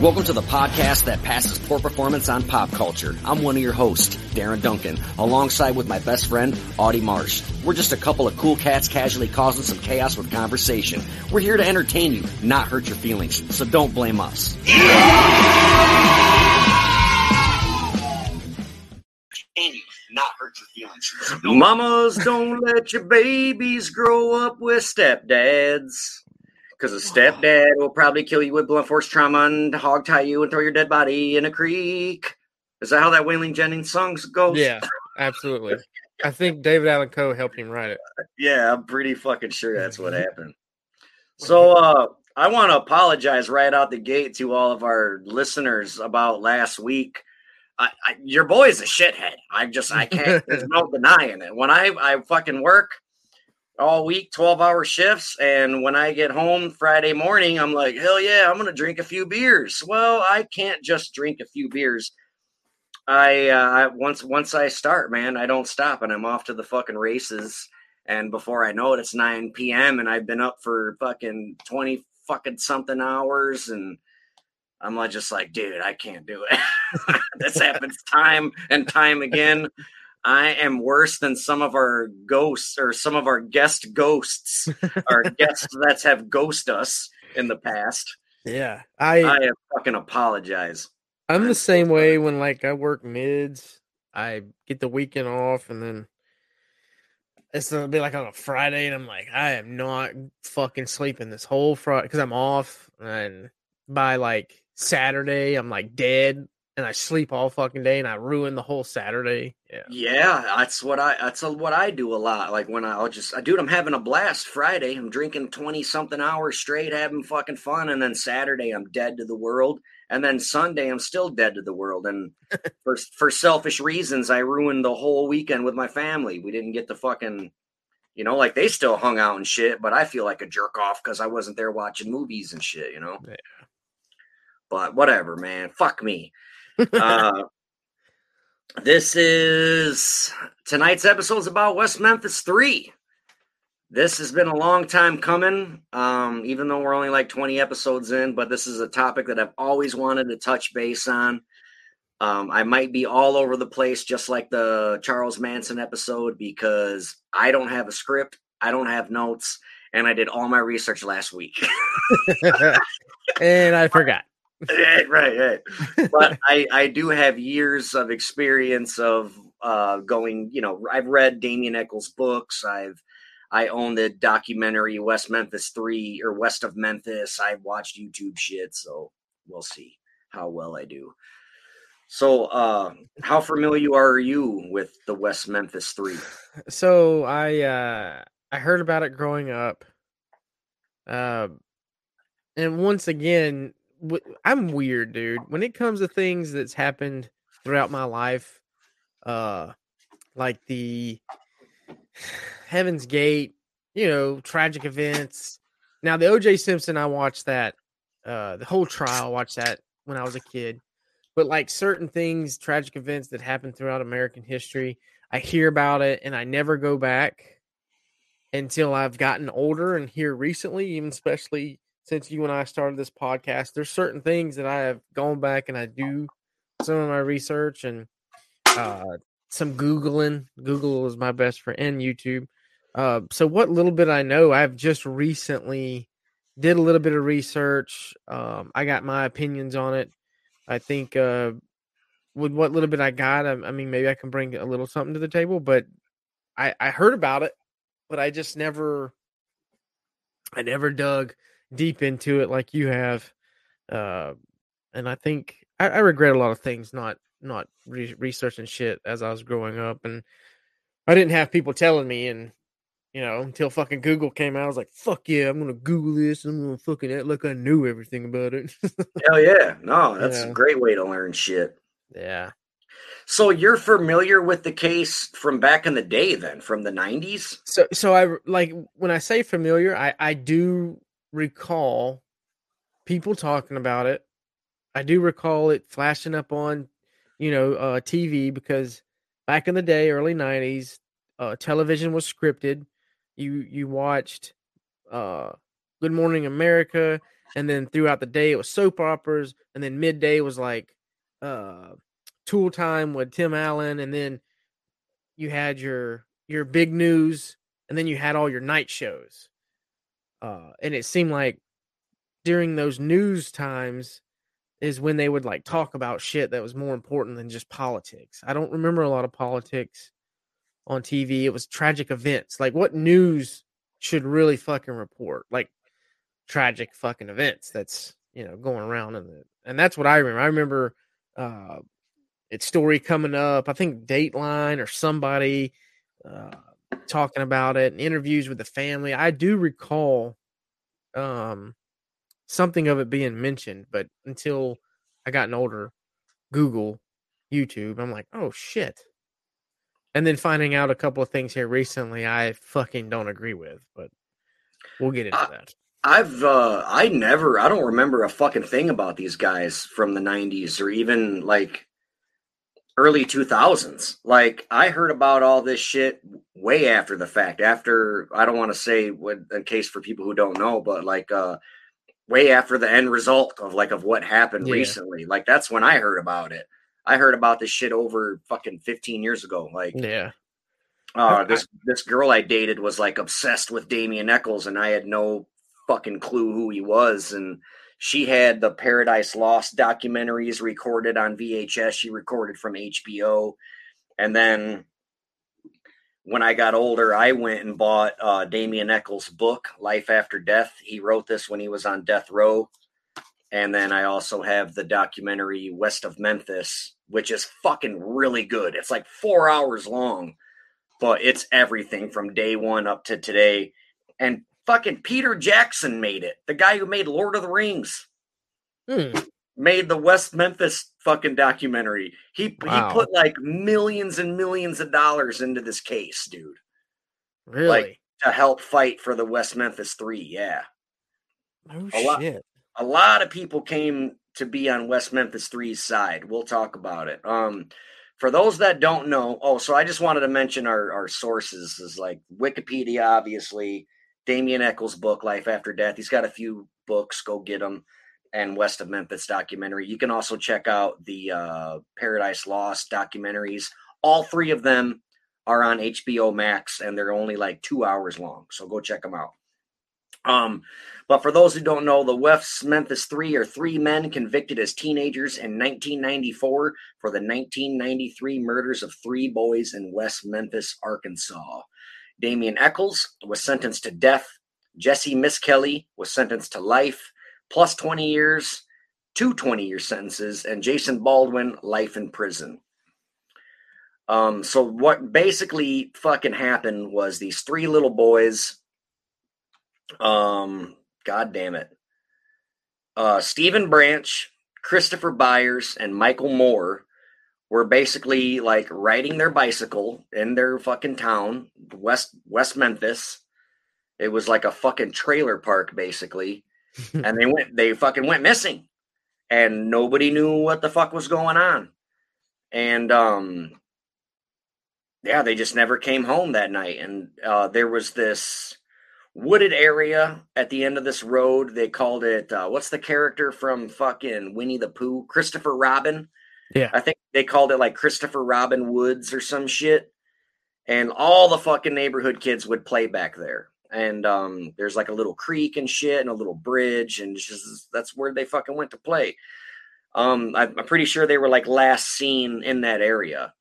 Welcome to the podcast that passes poor performance on pop culture. I'm one of your hosts, Darren Duncan, alongside with my best friend, Audie Marsh. We're just a couple of cool cats casually causing some chaos with conversation. We're here to entertain you, not hurt your feelings, so don't blame us. Mamas, don't let your babies grow up with stepdads. Because a stepdad will probably kill you with blunt force trauma and hogtie you and throw your dead body in a creek. Is that how that Waylon Jennings song goes? Yeah, absolutely. I think David Allen Coe helped him write it. Yeah, I'm pretty fucking sure that's what happened. So I want to apologize right out the gate to all of our listeners about last week. Your boy is a shithead. I can't, there's no denying it. When I fucking work all week, 12-hour shifts, and when I get home Friday morning, I'm like, hell yeah, I'm going to drink a few beers. Well, I can't just drink a few beers. Once I start, man, I don't stop, and I'm off to the fucking races, and before I know it, it's 9 p.m., and I've been up for fucking 20 fucking something hours, and I'm just like, dude, I can't do it. This happens time and time again. I am worse than some of our ghosts or some of our guest ghosts, our guests that have ghosted us in the past. Yeah. I fucking apologize. I'm the same way when I work mids, I get the weekend off and then it's going to be on a Friday and I'm like, I am not fucking sleeping this whole Friday because I'm off, and by Saturday I'm dead. And I sleep all fucking day, and I ruin the whole Saturday. Yeah, that's what I do a lot. When I'm having a blast Friday. I'm drinking 20-something hours straight, having fucking fun, and then Saturday I'm dead to the world, and then Sunday I'm still dead to the world. And for selfish reasons, I ruined the whole weekend with my family. We didn't get the fucking, they still hung out and shit, but I feel like a jerk off because I wasn't there watching movies and shit, Yeah. But whatever, man. Fuck me. Tonight's episode is about West Memphis 3. This has been a long time coming, even though we're only 20 episodes in, but this is a topic that I've always wanted to touch base on. I might be all over the place, just like the Charles Manson episode, because I don't have a script, I don't have notes, and I did all my research last week. And I forgot. Right. But I do have years of experience of going, I've read Damien Echols' books. I own the documentary West Memphis 3 or West of Memphis. I've watched YouTube shit. So we'll see how well I do. So how familiar are you with the West Memphis 3? So I heard about it growing up. And once again, I'm weird, dude. When it comes to things that's happened throughout my life, like the Heaven's Gate, tragic events. Now, the O.J. Simpson, I watched that, the whole trial, I watched that when I was a kid. But certain things, tragic events that happen throughout American history, I hear about it and I never go back until I've gotten older and here recently, even especially since you and I started this podcast, there's certain things that I have gone back and I do some of my research and some Googling. Google is my best friend, and YouTube. So what little bit I know, I've just recently did a little bit of research. I got my opinions on it. I think with what little bit I got, I mean, maybe I can bring a little something to the table, but I heard about it, but I just never dug deep into it like you have, and I think I regret a lot of things not researching shit as I was growing up, and I didn't have people telling me, and until fucking Google came out, I was like, fuck yeah, I'm gonna Google this, and I'm gonna fucking act like I knew everything about it. Hell yeah, no, that's a great way to learn shit. Yeah. So you're familiar with the case from back in the day, then from the 90s? So I when I say familiar, I do recall people talking about it. I do recall it flashing up on, TV, because back in the day, early 90s, television was scripted. You watched Good Morning America, and then throughout the day it was soap operas, and then midday was like Tool Time with Tim Allen, and then you had your big news, and then you had all your night shows. And it seemed like during those news times is when they would like talk about shit that was more important than just politics. I don't remember a lot of politics on TV. It was tragic events. Like, what news should really fucking report? Like tragic fucking events that's, you know, going around in the, and that's what I remember. I remember its story coming up. I think Dateline or somebody talking about it, and interviews with the family. I do recall something of it being mentioned, but until I gotten older, Google, YouTube, I'm like, oh shit. And then finding out a couple of things here recently I fucking don't agree with, but we'll get into that. I don't remember a fucking thing about these guys from the 90s or even like early 2000s. Like, I heard about all this shit way after the fact, after, I don't want to say what, in case for people who don't know, but like way after the end result of what happened recently. Like, that's when I heard about it. I heard about this shit over fucking 15 years ago. Like, yeah. This girl I dated was like obsessed with Damien Echols, and I had no fucking clue who he was. And she had the Paradise Lost documentaries recorded on VHS. She recorded from HBO. And then when I got older, I went and bought Damien Echols' book, Life After Death. He wrote this when he was on death row. And then I also have the documentary West of Memphis, which is fucking really good. It's like 4 hours long, but it's everything from day one up to today. And fucking Peter Jackson made it. The guy who made Lord of the Rings made the West Memphis fucking documentary. He put like millions and millions of dollars into this case, dude. Really? Like, to help fight for the West Memphis 3. Yeah. Oh, shit. A lot of people came to be on West Memphis 3's side. We'll talk about it. For those that don't know, so I just wanted to mention our sources is like Wikipedia, obviously, Damien Echols' book, Life After Death. He's got a few books. Go get them. And West of Memphis documentary. You can also check out the Paradise Lost documentaries. All three of them are on HBO Max, and they're only like 2 hours long. So go check them out. But for those who don't know, the West Memphis 3 are three men convicted as teenagers in 1994 for the 1993 murders of three boys in West Memphis, Arkansas. Damien Echols was sentenced to death. Jessie Misskelley was sentenced to life, plus 20 years, two 20-year sentences, and Jason Baldwin, life in prison. So what basically fucking happened was these three little boys... God damn it. Stevie Branch, Christopher Byers, and Michael Moore were basically like riding their bicycle in their fucking town, West Memphis. It was like a fucking trailer park, basically. And they fucking went missing, and nobody knew what the fuck was going on. And, they just never came home that night. And, there was this wooded area at the end of this road. They called it what's the character from fucking Winnie the Pooh? Christopher Robin. Yeah, I think they called it like Christopher Robin Woods or some shit. And all the fucking neighborhood kids would play back there. And there's like a little creek and shit and a little bridge, and just that's where they fucking went to play. I'm pretty sure they were like last seen in that area.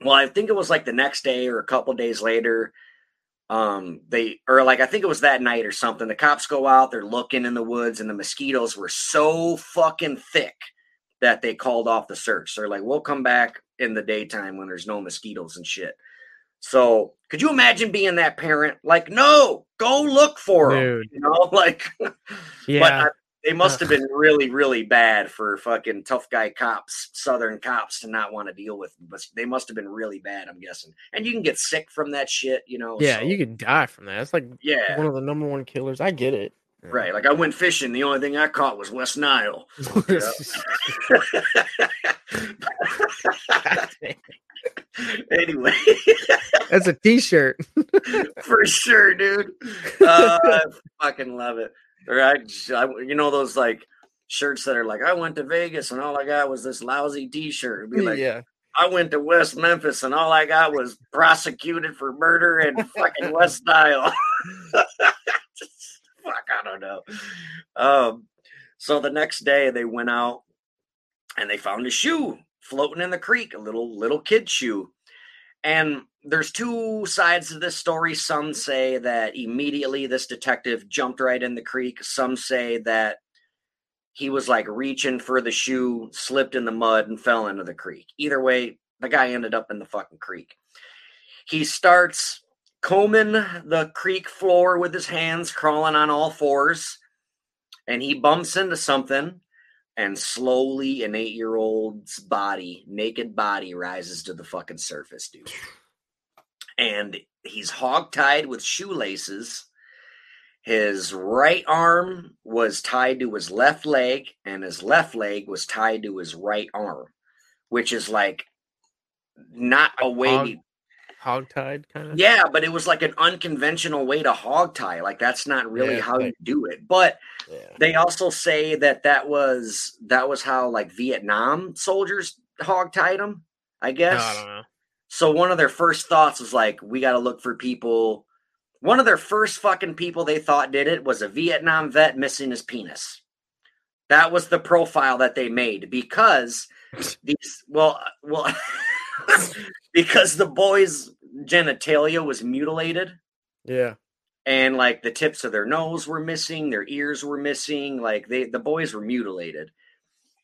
Well, I think it was like the next day or a couple days later. I think it was that night or something. The cops go out, they're looking in the woods, and the mosquitoes were so fucking thick that they called off the search. They're like, we'll come back in the daytime when there's no mosquitoes and shit. So could you imagine being that parent? Like, no, go look for them. You know, like, yeah. But they must have been really, really bad for fucking tough guy cops, Southern cops, to not want to deal with them. But they must have been really bad, I'm guessing. And you can get sick from that shit, you know. Yeah, so. You can die from that. It's like one of the number one killers. I get it. Right. Like, I went fishing. The only thing I caught was West Nile. You know? Anyway, that's a t-shirt for sure, dude. I fucking love it. Or I, you know, those like shirts that are like, I went to Vegas and all I got was this lousy t-shirt. It'd be like, yeah, I went to West Memphis and all I got was prosecuted for murder and fucking West Nile. Fuck, I don't know. So the next day they went out and they found a shoe floating in the creek, a little kid shoe. And there's two sides to this story. Some say that immediately this detective jumped right in the creek. Some say that he was like reaching for the shoe, slipped in the mud, and fell into the creek. Either way, the guy ended up in the fucking creek. He starts combing the creek floor with his hands, crawling on all fours, and he bumps into something, and slowly an 8-year-old's body, naked body, rises to the fucking surface, dude. And he's hogtied with shoelaces. His right arm was tied to his left leg, and his left leg was tied to his right arm, which is like not a way. Hogtied kind of? Yeah, but it was like an unconventional way to hogtie. Like, that's not really how you do it. But they also say that that was how like Vietnam soldiers hogtied them, I guess. No, I don't know. So one of their first thoughts was like, we got to look for people. One of their first fucking people they thought did it was a Vietnam vet missing his penis. That was the profile that they made because these, well, because the boy's genitalia was mutilated. Yeah. And like the tips of their nose were missing, their ears were missing, like the boys were mutilated.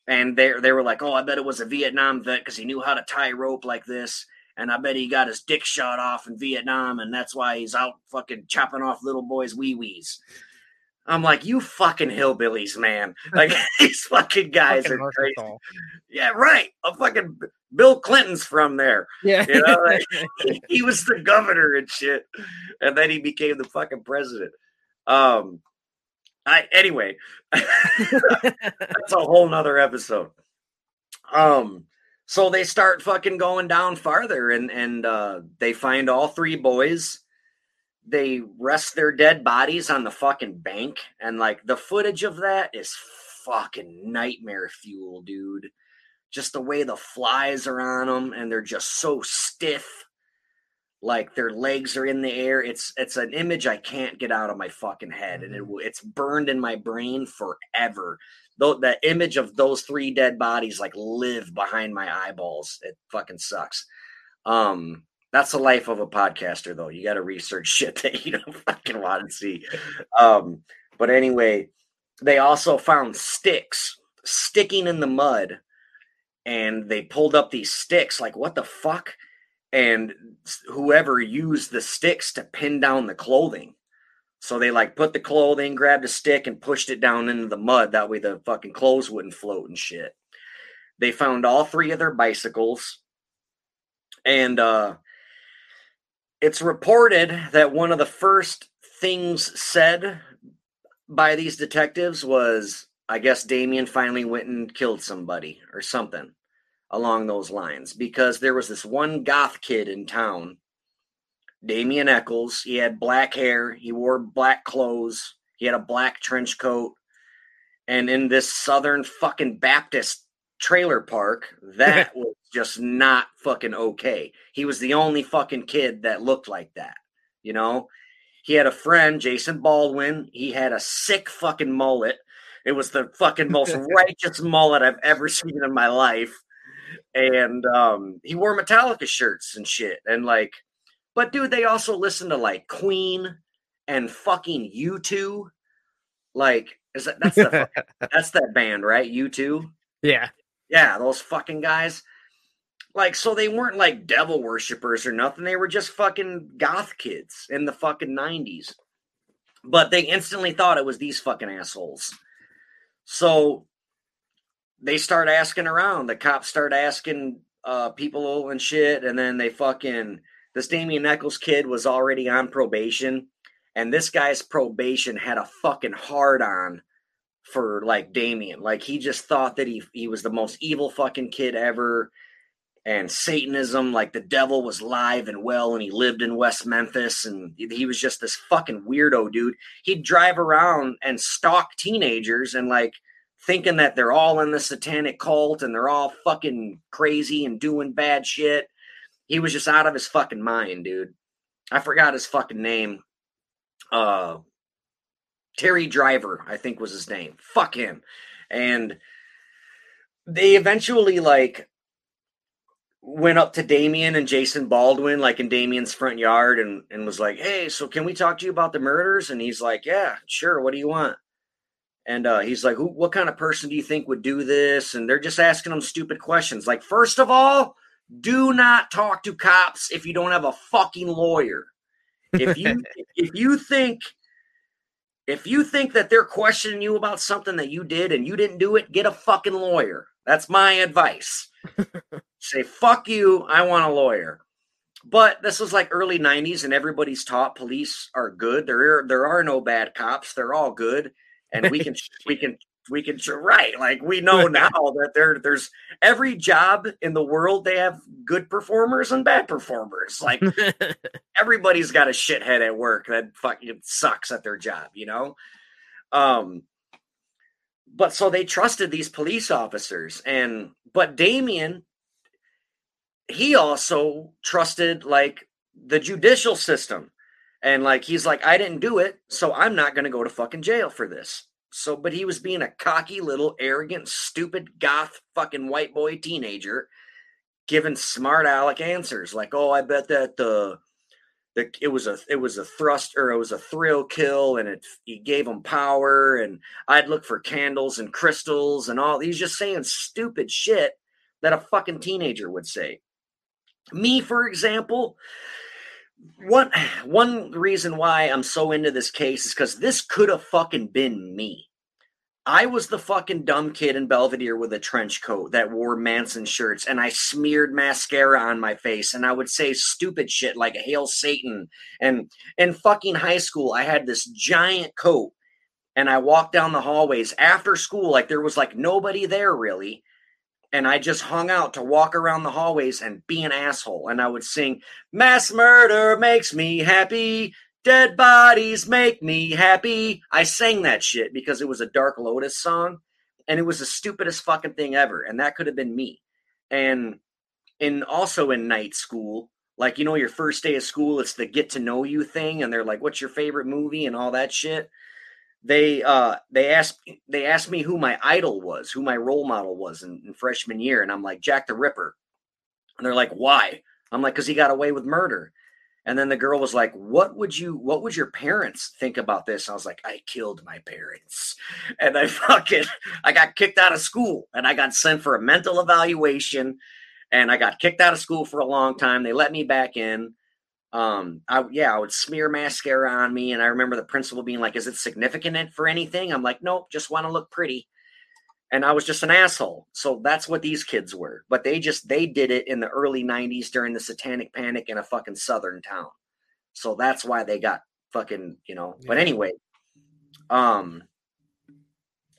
And they were like, oh, I bet it was a Vietnam vet because he knew how to tie rope like this. And I bet he got his dick shot off in Vietnam, and that's why he's out fucking chopping off little boys' wee-wees. I'm like, you fucking hillbillies, man. Like, these fucking guys fucking are crazy. Arkansas. Yeah, right. A fucking Bill Clinton's from there. Yeah. You know, like, he was the governor and shit. And then he became the fucking president. Anyway, that's a whole nother episode. So they start fucking going down farther, and they find all three boys. They rest their dead bodies on the fucking bank, and like the footage of that is fucking nightmare fuel, dude. Just the way the flies are on them, and they're just so stiff, like their legs are in the air. It's an image I can't get out of my fucking head, and it's burned in my brain forever. Though the image of those three dead bodies like live behind my eyeballs. It fucking sucks. That's the life of a podcaster, though. You got to research shit that you don't fucking want to see. But anyway, they also found sticks sticking in the mud, and they pulled up these sticks like, what the fuck? And whoever used the sticks to pin down the clothing. So they like put the clothing, grabbed a stick, and pushed it down into the mud. That way the fucking clothes wouldn't float and shit. They found all three of their bicycles. And it's reported that one of the first things said by these detectives was, I guess Damien finally went and killed somebody or something along those lines. Because there was this one goth kid in town, Damien Echols. He had black hair. He wore black clothes. He had a black trench coat. And in this Southern fucking Baptist trailer park, that was just not fucking okay. He was the only fucking kid that looked like that. You know, he had a friend, Jason Baldwin. He had a sick fucking mullet. It was the fucking most righteous mullet I've ever seen in my life. And he wore Metallica shirts and shit. And like, but, dude, they also listen to, like, Queen and fucking U2. Like, is that's that band, right? U2? Yeah. Yeah, those fucking guys. Like, so they weren't, like, devil worshipers or nothing. They were just fucking goth kids in the fucking 90s. But they instantly thought it was these fucking assholes. So they start asking around. The cops start asking people and shit, and then they fucking... This Damien Echols kid was already on probation, and this guy's probation had a fucking hard-on for, like, Damien. Like, he just thought that he was the most evil fucking kid ever. and Satanism, like the devil was live and well, and he lived in West Memphis, and he was just this fucking weirdo dude. He'd drive around and stalk teenagers and like thinking that they're all in the satanic cult and they're all fucking crazy and doing bad shit. He was just out of his fucking mind, dude. I forgot his fucking name. Terry Driver, I think was his name. Fuck him. And they eventually like went up to Damien and Jason Baldwin, like in Damien's front yard, and was like, hey, so can we talk to you about the murders? And he's like, yeah, sure. What do you want? And he's like, what kind of person do you think would do this? And they're just asking him stupid questions. Like, first of all, do not talk to cops if you don't have a fucking lawyer. If you think that they're questioning you about something that you did and you didn't do it, get a fucking lawyer. That's my advice. Say, fuck you, I want a lawyer. But this was like early 90s and everybody's taught police are good. There are no bad cops. They're all good. And we can right. Like we know now that there's every job in the world. They have good performers and bad performers. Like everybody's got a shithead at work that fucking sucks at their job, you know? But so they trusted these police officers, but Damien, he also trusted like the judicial system, and like, he's like, I didn't do it, so I'm not going to go to fucking jail for this. So, but he was being a cocky little arrogant, stupid goth fucking white boy teenager giving smart aleck answers. Like, oh, I bet that it was a thrust, or it was a thrill kill, and it gave him power, and I'd look for candles and crystals and all. He's just saying stupid shit that a fucking teenager would say. Me, for example, one reason why I'm so into this case is because this could have fucking been me. I was the fucking dumb kid in Belvedere with a trench coat that wore Manson shirts, and I smeared mascara on my face, and I would say stupid shit like Hail Satan. And in fucking high school, I had this giant coat, and I walked down the hallways after school like there was like nobody there really. And I just hung out to walk around the hallways and be an asshole. And I would sing, mass murder makes me happy, dead bodies make me happy. I sang that shit because it was a Dark Lotus song, and it was the stupidest fucking thing ever. And that could have been me. And also in night school, like, you know, your first day of school, it's the get to know you thing. And they're like, what's your favorite movie and all that shit. They asked me who my idol was, who my role model was in freshman year. And I'm like, Jack the Ripper. And they're like, why? I'm like, 'cause he got away with murder. And then the girl was like, what would your parents think about this? And I was like, I killed my parents, and I got kicked out of school, and I got sent for a mental evaluation, and I got kicked out of school for a long time. They let me back in. I would smear mascara on me. And I remember the principal being like, is it significant for anything? I'm like, nope, just want to look pretty. And I was just an asshole. So that's what these kids were. But they did it in the early 90s during the Satanic Panic in a fucking southern town. So that's why they got fucking, you know. Yeah. But anyway, I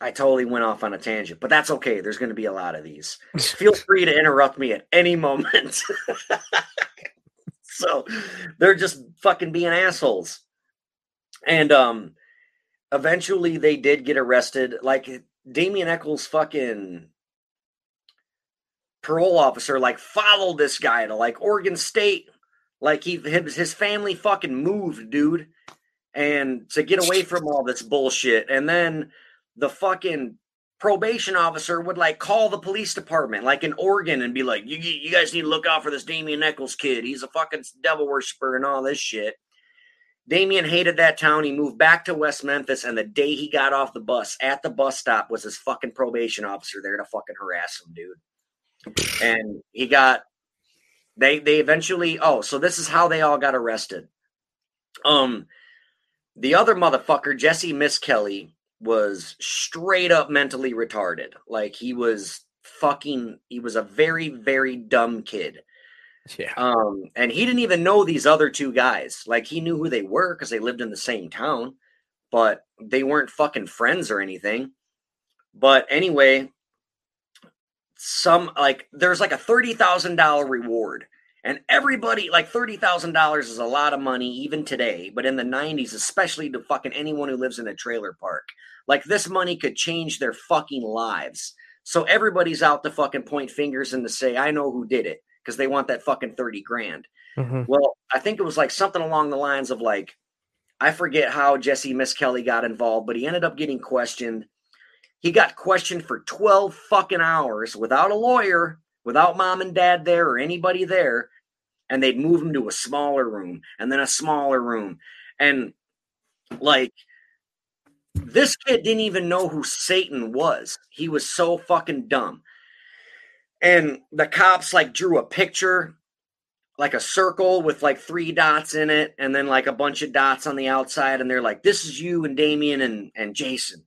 totally went off on a tangent, but that's okay. There's going to be a lot of these. Feel free to interrupt me at any moment. So they're just fucking being assholes. And eventually they did get arrested. Like Damien Echols' fucking parole officer, like, followed this guy to like Oregon State. Like his family fucking moved, dude. And to get away from all this bullshit. And then the fucking probation officer would like call the police department like in Oregon and be like, you guys need to look out for this Damien Echols kid. He's a fucking devil worshiper and all this shit. Damien hated that town. He moved back to West Memphis, and the day he got off the bus at the bus stop was his fucking probation officer there to fucking harass him, dude. And he got, they eventually, oh, so this is how they all got arrested. The other motherfucker, Jessie Misskelley, was straight up mentally retarded. Like he was a very, very dumb kid. Yeah. And he didn't even know these other two guys. Like he knew who they were because they lived in the same town, but they weren't fucking friends or anything. But anyway, some, like, there's like a $30,000 reward, and everybody, like, $30,000 is a lot of money even today, but in the 90s, especially to fucking anyone who lives in a trailer park, like, this money could change their fucking lives. So everybody's out to fucking point fingers and to say, I know who did it, because they want that fucking 30 grand. Mm-hmm. Well, I think it was like something along the lines of, like, I forget how Jessie Misskelley got involved, but he ended up getting questioned. He got questioned for 12 fucking hours without a lawyer, without mom and dad there or anybody there. And they'd move him to a smaller room and then a smaller room. And, like, this kid didn't even know who Satan was. He was so fucking dumb. And the cops, like, drew a picture, like a circle with, like, 3 dots in it and then, like, a bunch of dots on the outside. And they're like, this is you and Damien and Jason.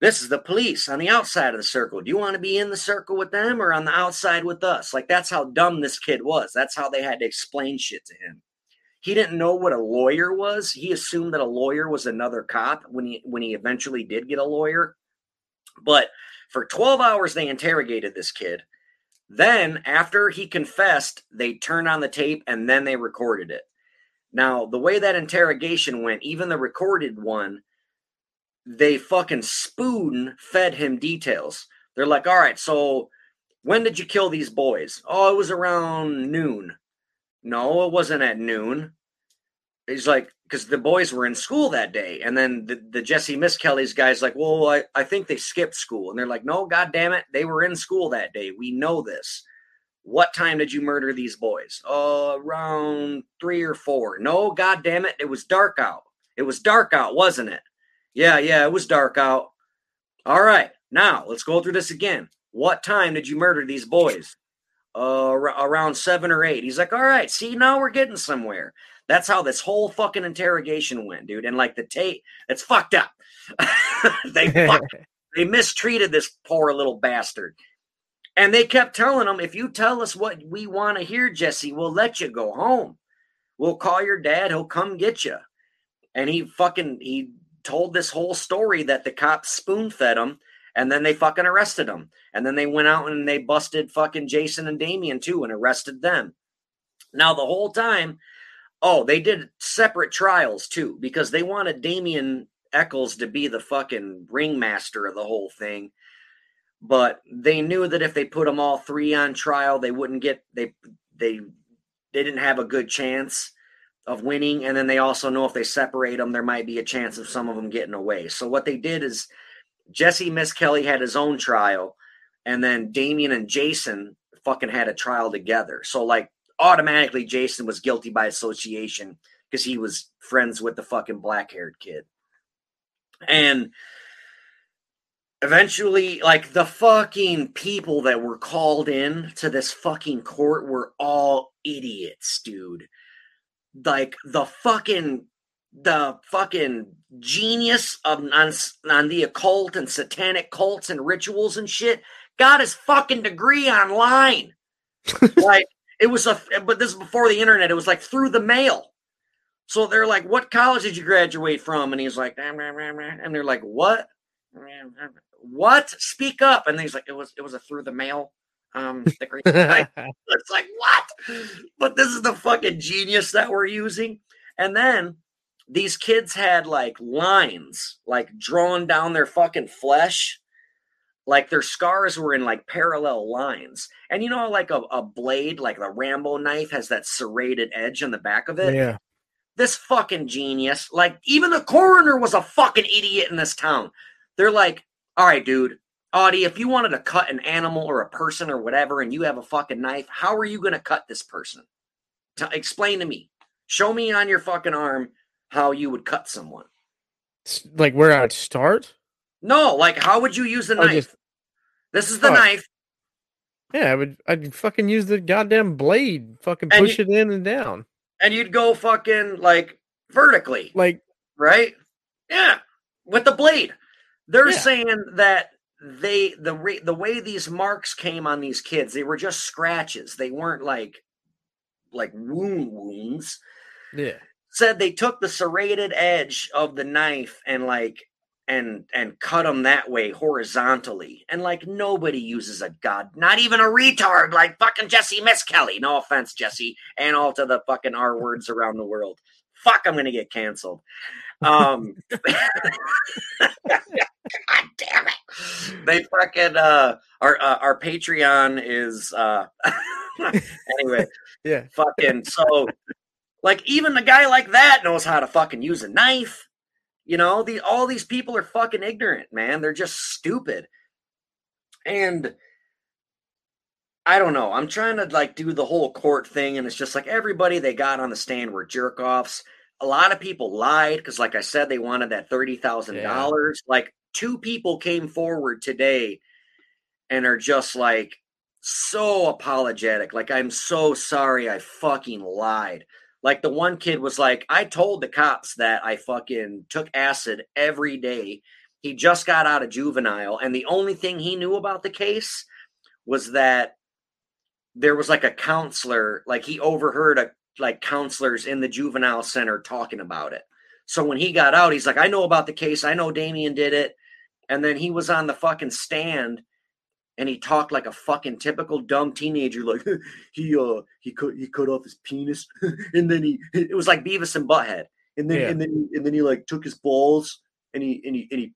This is the police on the outside of the circle. Do you want to be in the circle with them or on the outside with us? Like, that's how dumb this kid was. That's how they had to explain shit to him. He didn't know what a lawyer was. He assumed that a lawyer was another cop when he eventually did get a lawyer. But for 12 hours, they interrogated this kid. Then after he confessed, they turned on the tape and then they recorded it. Now, the way that interrogation went, even the recorded one, they fucking spoon fed him details. They're like, all right, so when did you kill these boys? Oh, it was around noon. No, it wasn't at noon. He's like, because the boys were in school that day. And then the Jessie Misskelley's guy's like, well, I think they skipped school. And they're like, no, God damn it. They were in school that day. We know this. What time did you murder these boys? Around 3 or 4. No, God damn it. It was dark out. It was dark out, wasn't it? Yeah, it was dark out. All right, now let's go through this again. What time did you murder these boys? Around 7 or 8. He's like, all right, see, now we're getting somewhere. That's how this whole fucking interrogation went, dude. And, like, the tape, it's fucked up. They mistreated this poor little bastard. And they kept telling him, if you tell us what we want to hear, Jesse, we'll let you go home. We'll call your dad. He'll come get you. And he told this whole story that the cops spoon fed him, and then they fucking arrested him. And then they went out and they busted fucking Jason and Damien too and arrested them. Now, the whole time, they did separate trials too, because they wanted Damien Echols to be the fucking ringmaster of the whole thing. But they knew that if they put them all 3 on trial, they wouldn't get, they didn't have a good chance of winning. And then they also know if they separate them, there might be a chance of some of them getting away. So what they did is Jessie Misskelley had his own trial, and then Damien and Jason fucking had a trial together. So, like, automatically Jason was guilty by association because he was friends with the fucking black-haired kid. And eventually, like, the fucking people that were called in to this fucking court were all idiots, dude. Like, the fucking genius on the occult and satanic cults and rituals and shit got his fucking degree online. Like, it was but this is before the internet. It was, like, through the mail. So they're like, what college did you graduate from? And he's like, and they're like, what? Speak up. And he's like, it was a through the mail degree. It's like, what? But this is the fucking genius that we're using. And then these kids had, like, lines, like, drawn down their fucking flesh. Like, their scars were in, like, parallel lines. And, you know, like a blade, like the Rambo knife has that serrated edge on the back of it. Yeah. This fucking genius, like, even the coroner was a fucking idiot in this town. They're like, all right, dude, Audie, if you wanted to cut an animal or a person or whatever, and you have a fucking knife, how are you going to cut this person? Explain to me. Show me on your fucking arm how you would cut someone. Like, where I'd start? No, like, how would you use the knife? This is the knife. Yeah, I'd fucking use the goddamn blade. Fucking push it in and down. And you'd go fucking, like, vertically. Like, right? Yeah, with the blade. They're saying that the way these marks came on these kids, they were just scratches. They weren't like wounds. Yeah. Said they took the serrated edge of the knife and, like, and cut them that way horizontally. And like nobody uses a god, not even a retard like fucking Jessie Misskelley. No offense, Jessie, and all to the fucking R words around the world. Fuck, I'm gonna get canceled. God damn it! They fucking our Patreon is anyway. Yeah, fucking so. Like even a guy like that knows how to fucking use a knife. You know, all these people are fucking ignorant, man. They're just stupid. And I don't know. I'm trying to like do the whole court thing, and it's just like everybody they got on the stand were jerk-offs. A lot of people lied because, like I said, they wanted that $30,000. Yeah. Like 2 people came forward today and are just like so apologetic. Like, I'm so sorry I fucking lied. Like the one kid was like, I told the cops that I fucking took acid every day. He just got out of juvenile. And the only thing he knew about the case was that there was like a counselor, like he overheard like counselors in the juvenile center talking about it. So when he got out, he's like, I know about the case. I know Damien did it. And then he was on the fucking stand and he talked like a fucking typical dumb teenager, like he cut off his penis, and then it was like Beavis and Butthead, and then he like took his balls and he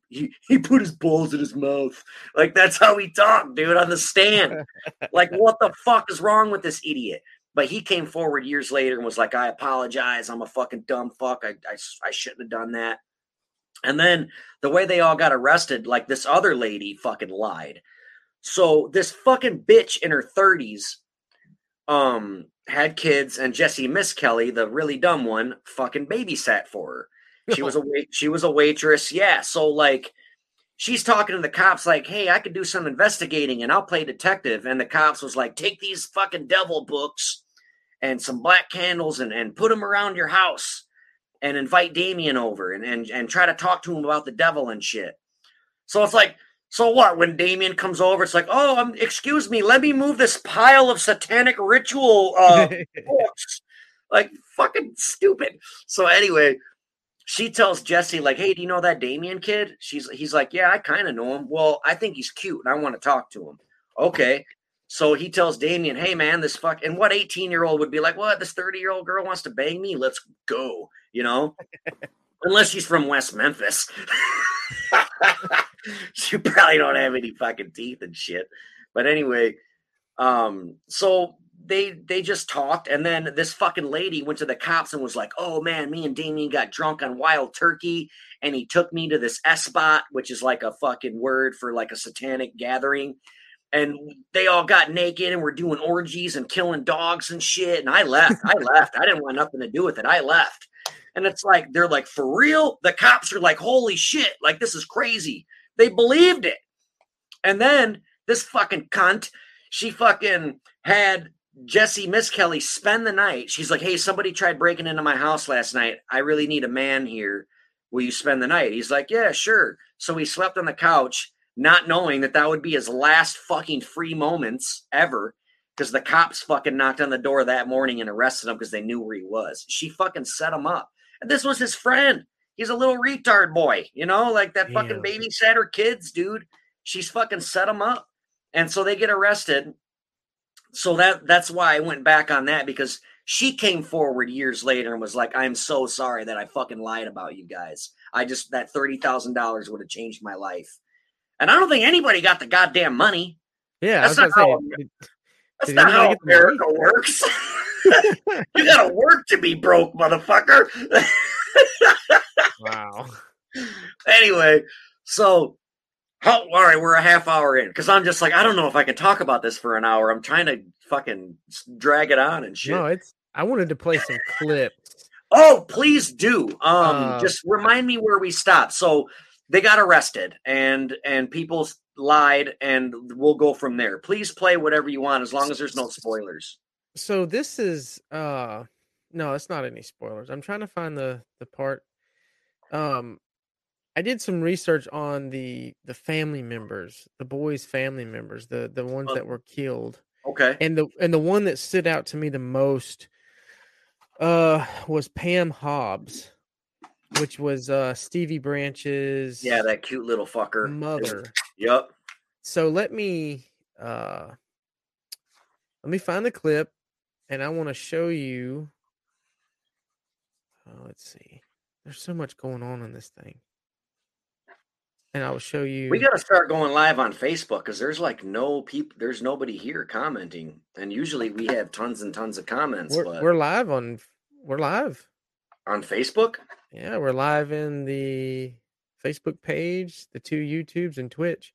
put his balls in his mouth, like that's how he talked, dude, on the stand. Like what the fuck is wrong with this idiot? But he came forward years later and was like, I apologize, I'm a fucking dumb fuck, I shouldn't have done that. And then the way they all got arrested, like this other lady fucking lied. So this fucking bitch in her 30s had kids, and Jessie Misskelley, the really dumb one, fucking babysat for her. She was a waitress. Yeah. So like she's talking to the cops like, hey, I could do some investigating and I'll play detective. And the cops was like, take these fucking devil books and some black candles and put them around your house and invite Damien over and try to talk to him about the devil and shit. So it's like, so what? When Damien comes over, it's like, oh, excuse me, let me move this pile of satanic ritual books. Like, fucking stupid. So anyway, she tells Jessie, like, hey, do you know that Damien kid? He's like, yeah, I kind of know him. Well, I think he's cute, and I want to talk to him. Okay. So he tells Damien, hey, man, this fuck. And what 18-year-old would be like, what, this 30-year-old girl wants to bang me? Let's go, you know? Unless she's from West Memphis. She probably don't have any fucking teeth and shit. But anyway, so they just talked, and then this fucking lady went to the cops and was like, oh man, me and Damien got drunk on wild turkey, and he took me to this espot, which is like a fucking word for like a satanic gathering. And they all got naked and were doing orgies and killing dogs and shit. And I left. I didn't want nothing to do with it. I left. And it's like, they're like, for real? The cops are like, holy shit, like this is crazy. They believed it. And then this fucking cunt, she fucking had Jessie Misskelley spend the night. She's like, hey, somebody tried breaking into my house last night. I really need a man here. Will you spend the night? He's like, yeah, sure. So he slept on the couch, not knowing that that would be his last fucking free moments ever, because the cops fucking knocked on the door that morning and arrested him because they knew where he was. She fucking set him up. And this was his friend. He's a little retard boy, you know, like that fucking babysitter kids, dude. She's fucking set him up. And so they get arrested. So that's why I went back on that, because she came forward years later and was like, I'm so sorry that I fucking lied about you guys. That $30,000 would have changed my life. And I don't think anybody got the goddamn money. Yeah. That's not how America works. You gotta work to be broke, motherfucker. Wow. Anyway, so all right, we're a half hour in, because I'm just like, I don't know if I can talk about this for an hour. I'm trying to fucking drag it on and shit. No, I wanted to play some clips. Oh, please do. Just remind me where we stopped. So they got arrested and people lied, and we'll go from there. Please play whatever you want, as long as there's no spoilers. So this is no, it's not any spoilers. I'm trying to find the part. I did some research on the family members, the boys' family members, the ones that were killed. Okay. And the one that stood out to me the most was Pam Hobbs. which was Stevie Branch's that cute little fucker mother. Yep. So let me find the clip, and I want to show you. Let's see. There's so much going on in this thing. And I will show you. We got to start going live on Facebook because there's like no people. There's nobody here commenting. And usually we have tons and tons of comments. We're live on Facebook. Yeah, we're live in the Facebook page, the two YouTubes and Twitch.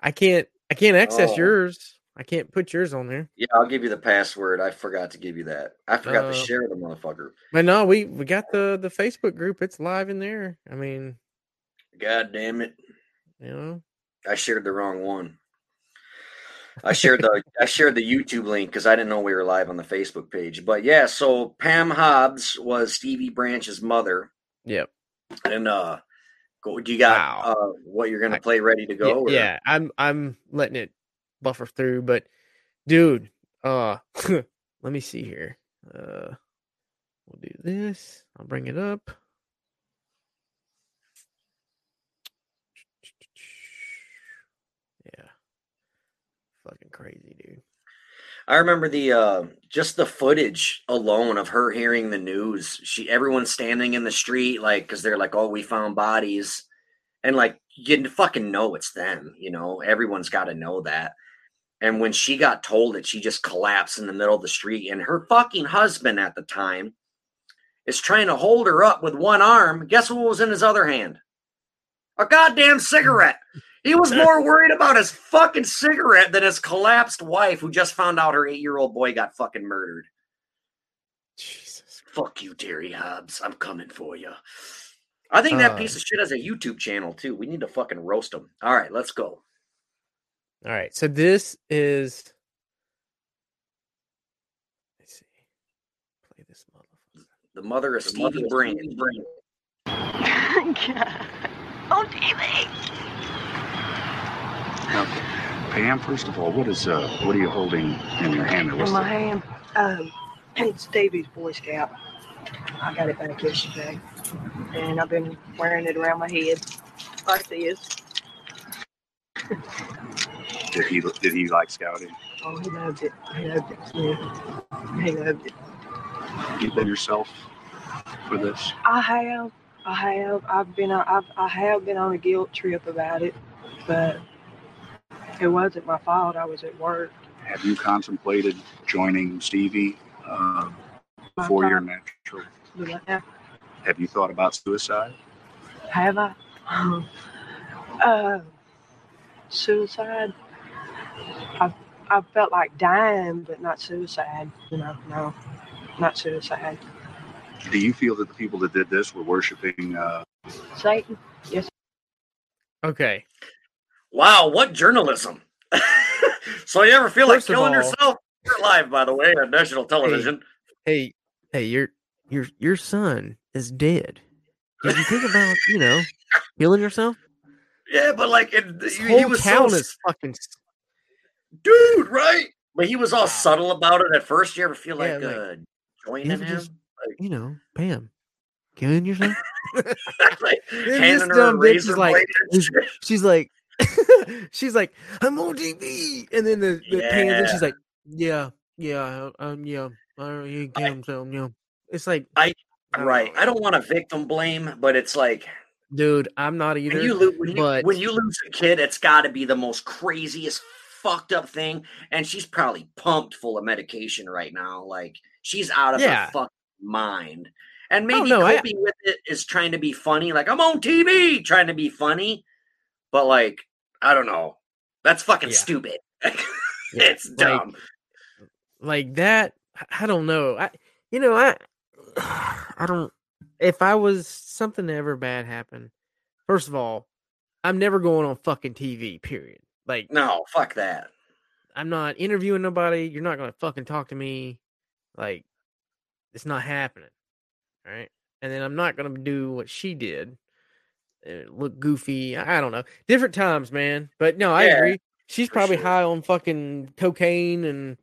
I can't access yours. I can't put yours on there. Yeah, I'll give you the password. I forgot to give you that. I forgot to share the motherfucker. But no, we got the Facebook group. It's live in there. I mean, God damn it. You know? I shared the wrong one. I shared the YouTube link because I didn't know we were live on the Facebook page. But yeah, so Pam Hobbs was Stevie Branch's mother. Yep. And you got what you're gonna play ready to go? Yeah, I'm letting it buffer through, but dude, let me see here. We'll do this. I'll bring it up. Fucking crazy, dude. I remember the just the footage alone of her hearing the news. Everyone's standing in the street, like, because they're like, "Oh, we found bodies," and like, you fucking know it's them. You know, everyone's got to know that. And when she got told it, she just collapsed in the middle of the street. And her fucking husband at the time is trying to hold her up with one arm. Guess what was in his other hand? A goddamn cigarette. He was more worried about his fucking cigarette than his collapsed wife, who just found out her 8-year-old boy got fucking murdered. Jesus. Fuck you, Terry Hobbs. I'm coming for you. I think that piece of shit has a YouTube channel, too. We need to fucking roast him. All right, let's go. All right, so this is... Let's see. Play this motherfucker. The mother of Stevie Branch. God. Oh, David. Now, Pam, first of all, what are you holding in your hand? In my hand, it's David's Boy Scout. I got it back yesterday, and I've been wearing it around my head like this. Did he like scouting? Oh, he loved it. He loved it. Yeah, he loved it. You've been yourself for this? I have. I have been on a guilt trip about it, but. It wasn't my fault. I was at work. Have you contemplated joining Stevie before your natural? Yeah. Have you thought about suicide? Have I? Suicide? I felt like dying, but not suicide. You know, no, not suicide. Do you feel that the people that did this were worshiping Satan? Yes. Okay. Wow, what journalism. So you ever feel like killing yourself? You're live, by the way, on national television. Hey, your son is dead. Did you think about, you know, killing yourself? Yeah, but like he was so fucking dude, right? But he was all subtle about it at first. You ever feel like joining him? Just, like, you know, Pam. Killing yourself? Like, handing her a razor blade. She's like, I'm on TV, and then the pans, and she's like, yeah. It's like I don't want to victim blame, but it's like, dude, I'm not either. When you lose a kid, it's got to be the most craziest fucked up thing, and she's probably pumped full of medication right now. Like she's out of her fucking mind, and maybe coping with it is trying to be funny, like I'm on TV, trying to be funny. But like, I don't know. That's fucking stupid. It's dumb. Like that. I don't know. I don't. If I was something ever bad happened, first of all, I'm never going on fucking TV. Period. Like, no, fuck that. I'm not interviewing nobody. You're not gonna fucking talk to me. Like, it's not happening. All right. And then I'm not gonna do what she did. Look goofy. I don't know. Different times, man. But no, I agree. She's probably high on fucking cocaine and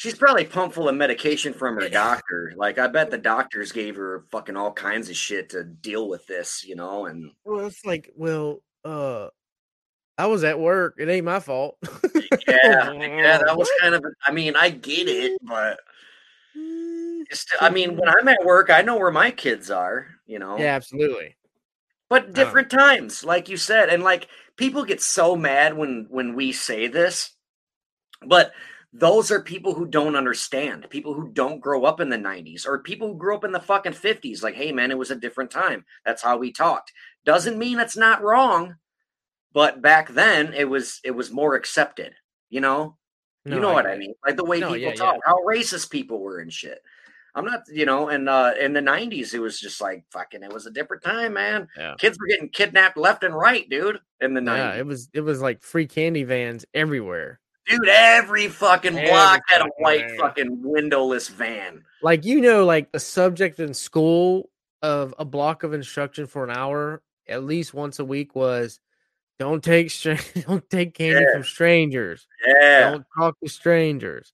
She's probably pumped full of medication from her doctor. Like, I bet the doctors gave her fucking all kinds of shit to deal with this, you know? And well, it's like, well, I was at work. It ain't my fault. yeah, that was kind of, I mean, I get it, but I mean, when I'm at work, I know where my kids are, you know? Yeah, absolutely. But different times, like you said. And like, people get so mad when we say this, but those are people who don't understand, people who don't grow up in the 90s or people who grew up in the fucking 50s. Like, hey, man, it was a different time. That's how we talked. Doesn't mean it's not wrong. But back then, it was more accepted, you know? No, you know what I mean? Like the way people talk, how racist people were and shit. I'm not, you know, and in the 90s, it was just like, fucking, it was a different time, man. Yeah. Kids were getting kidnapped left and right, dude, in the 90s. Yeah, it was like free candy vans everywhere. Dude, every fucking block had a white fucking windowless van. Like, you know, like the subject in school of a block of instruction for an hour, at least once a week, was don't take candy from strangers. Yeah. Don't talk to strangers.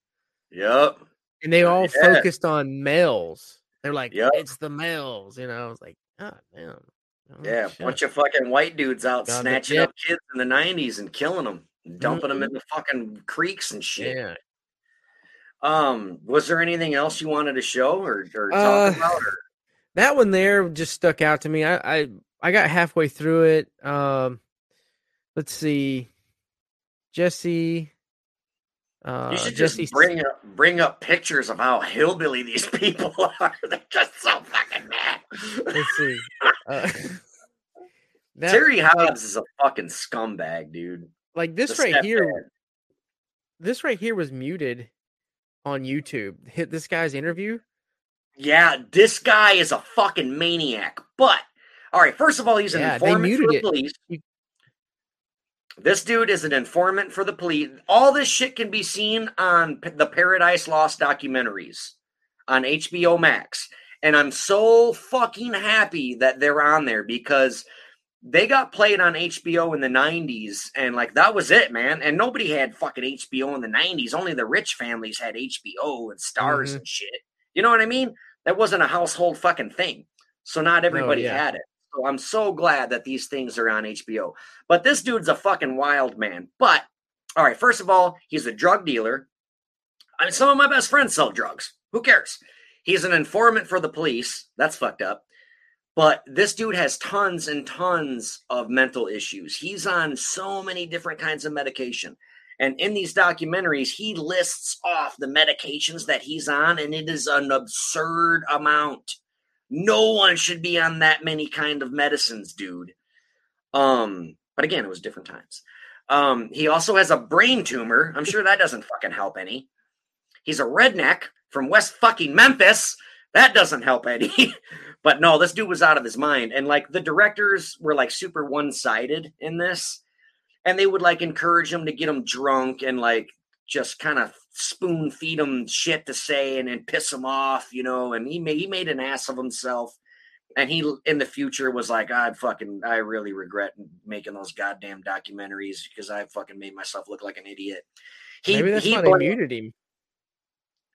Yep. And they all focused on males. They're like, it's the males, you know. I was like, oh, man. Oh, yeah, shit. Bunch of fucking white dudes out snatching up kids in the 90s and killing them. Dumping them in the fucking creeks and shit. Yeah. Was there anything else you wanted to show or talk about? Or? That one there just stuck out to me. I got halfway through it. Let's see, Jessie. You should just bring up pictures of how hillbilly these people are. They're just so fucking mad. Let's see. Terry Hobbs is a fucking scumbag, dude. Like this right here was muted on YouTube. Hit this guy's interview. Yeah, this guy is a fucking maniac. But all right, first of all, he's an informant for the police. This dude is an informant for the police. All this shit can be seen on the Paradise Lost documentaries on HBO Max, and I'm so fucking happy that they're on there because they got played on HBO in the 90s, and like that was it, man. And nobody had fucking HBO in the 90s. Only the rich families had HBO and stars and shit. You know what I mean? That wasn't a household fucking thing. So not everybody had it. So I'm so glad that these things are on HBO. But this dude's a fucking wild man. But, all right, first of all, he's a drug dealer. I mean, some of my best friends sell drugs. Who cares? He's an informant for the police. That's fucked up. But this dude has tons and tons of mental issues. He's on so many different kinds of medication. And in these documentaries, he lists off the medications that he's on, and it is an absurd amount. No one should be on that many kind of medicines, dude. But again, it was different times. He also has a brain tumor. I'm sure that doesn't fucking help any. He's a redneck from West fucking Memphis. That doesn't help any. But no, this dude was out of his mind. And like the directors were like super one-sided in this. And they would like encourage him to get him drunk and like just kind of spoon feed him shit to say and then piss him off, you know. And he made an ass of himself. And he in the future was like, I really regret making those goddamn documentaries because I fucking made myself look like an idiot. Maybe that's why they muted him.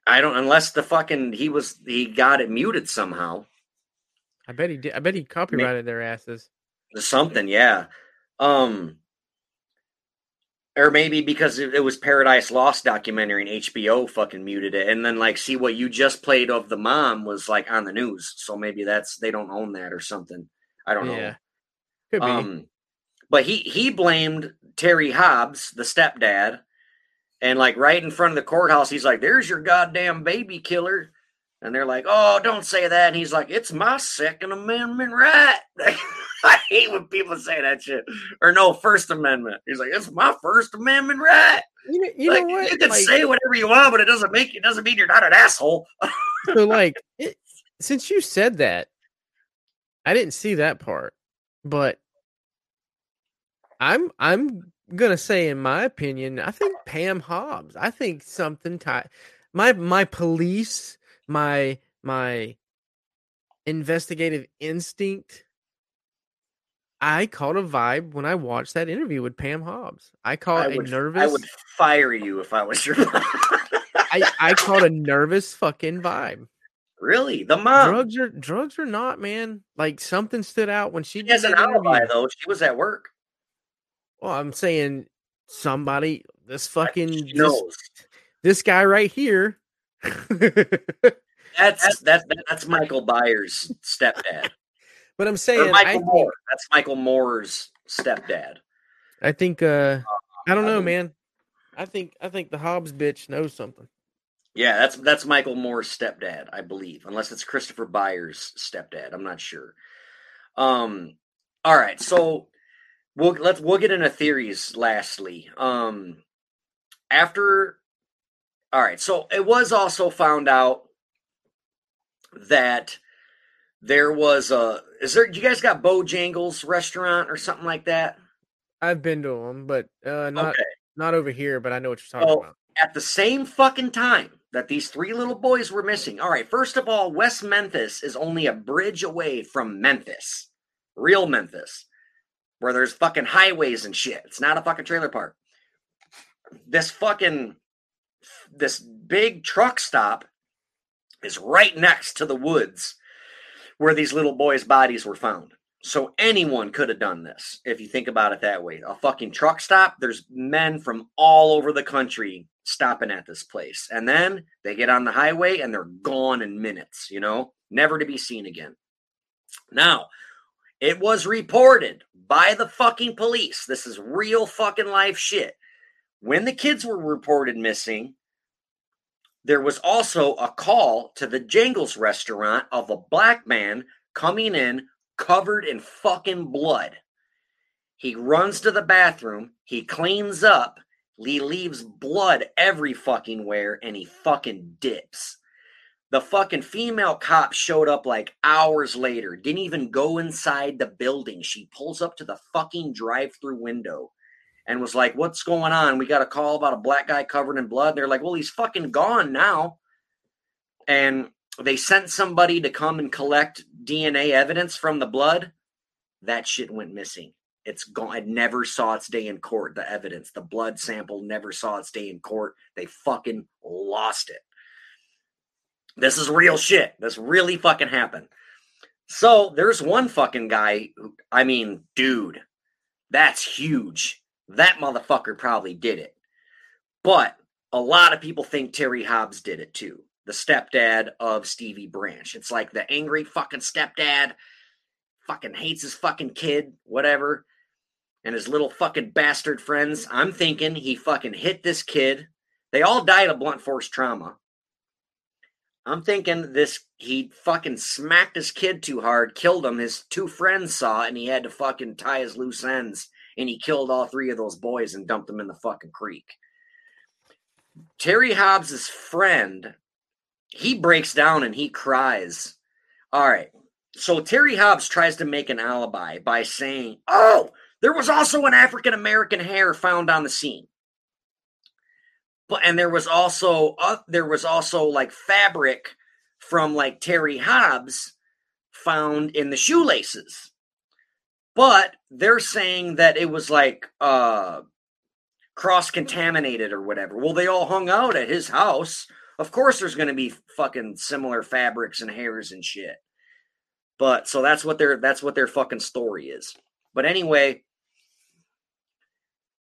Unless the fucking he got it muted somehow. I bet he did. I bet he copyrighted their asses. Something, yeah. Or maybe because it was Paradise Lost documentary and HBO fucking muted it. And then like, see what you just played of the mom was like on the news. So maybe they don't own that or something. I don't know. Could be. But he blamed Terry Hobbs, the stepdad. And like right in front of the courthouse, he's like, there's your goddamn baby killer. And they're like, oh, don't say that. And he's like, it's my Second Amendment right. I hate when people say that shit. Or no, First Amendment. He's like, it's my First Amendment right. You like, know what? You can say whatever you want, but it doesn't mean you're not an asshole. So like, since you said that, I didn't see that part, but I'm gonna say, in my opinion, I think Pam Hobbs. I think something my police. My investigative instinct, I caught a vibe when I watched that interview with Pam Hobbs. I caught a nervous... I would fire you if I was your... I called a nervous fucking vibe. Really? The mom. Drugs are not, man. Like something stood out when she has an alibi though. She was at work. Well, I'm saying somebody this fucking knows. This guy right here. That's Michael Byers' stepdad. But I'm saying or Michael Moore. That's Michael Moore's stepdad. I think I don't know, man. I think the Hobbs bitch knows something. Yeah, that's Michael Moore's stepdad, I believe, unless it's Christopher Byers' stepdad. I'm not sure. All right, so we'll get into theories lastly. All right, so it was also found out that there was you guys got Bojangles restaurant or something like that? I've been to them, but not over here, but I know what you're talking about. At the same fucking time that these three little boys were missing. All right, first of all, West Memphis is only a bridge away from Memphis. Real Memphis. Where there's fucking highways and shit. It's not a fucking trailer park. This big truck stop is right next to the woods where these little boys' bodies were found. So anyone could have done this, if you think about it that way. A fucking truck stop, there's men from all over the country stopping at this place. And then they get on the highway and they're gone in minutes, you know, never to be seen again. Now, it was reported by the fucking police. This is real fucking life shit. When the kids were reported missing, there was also a call to the Jangles restaurant of a black man coming in covered in fucking blood. He runs to the bathroom. He cleans up. He leaves blood every fucking where, and he fucking dips. The fucking female cop showed up like hours later. Didn't even go inside the building. She pulls up to the fucking drive-through window and was like, "What's going on? We got a call about a black guy covered in blood." They're like, "Well, he's fucking gone now." And they sent somebody to come and collect DNA evidence from the blood. That shit went missing. It's gone. It never saw its day in court, the evidence. The blood sample never saw its day in court. They fucking lost it. This is real shit. This really fucking happened. So there's one fucking guy. I mean, dude, that's huge. That motherfucker probably did it. But a lot of people think Terry Hobbs did it too. The stepdad of Stevie Branch. It's like the angry fucking stepdad fucking hates his fucking kid, whatever, and his little fucking bastard friends. I'm thinking he fucking hit this kid. They all died of blunt force trauma. I'm thinking he fucking smacked his kid too hard, killed him. His two friends saw it, and he had to fucking tie his loose ends, and he killed all three of those boys and dumped them in the fucking creek. Terry Hobbs's friend, he breaks down and he cries. All right. So Terry Hobbs tries to make an alibi by saying, "Oh, there was also an African-American hair found on the scene." But and there was also like fabric from like Terry Hobbs found in the shoelaces. But they're saying that it was like cross-contaminated or whatever. Well, they all hung out at his house. Of course, there's going to be fucking similar fabrics and hairs and shit. But so that's what their fucking story is. But anyway,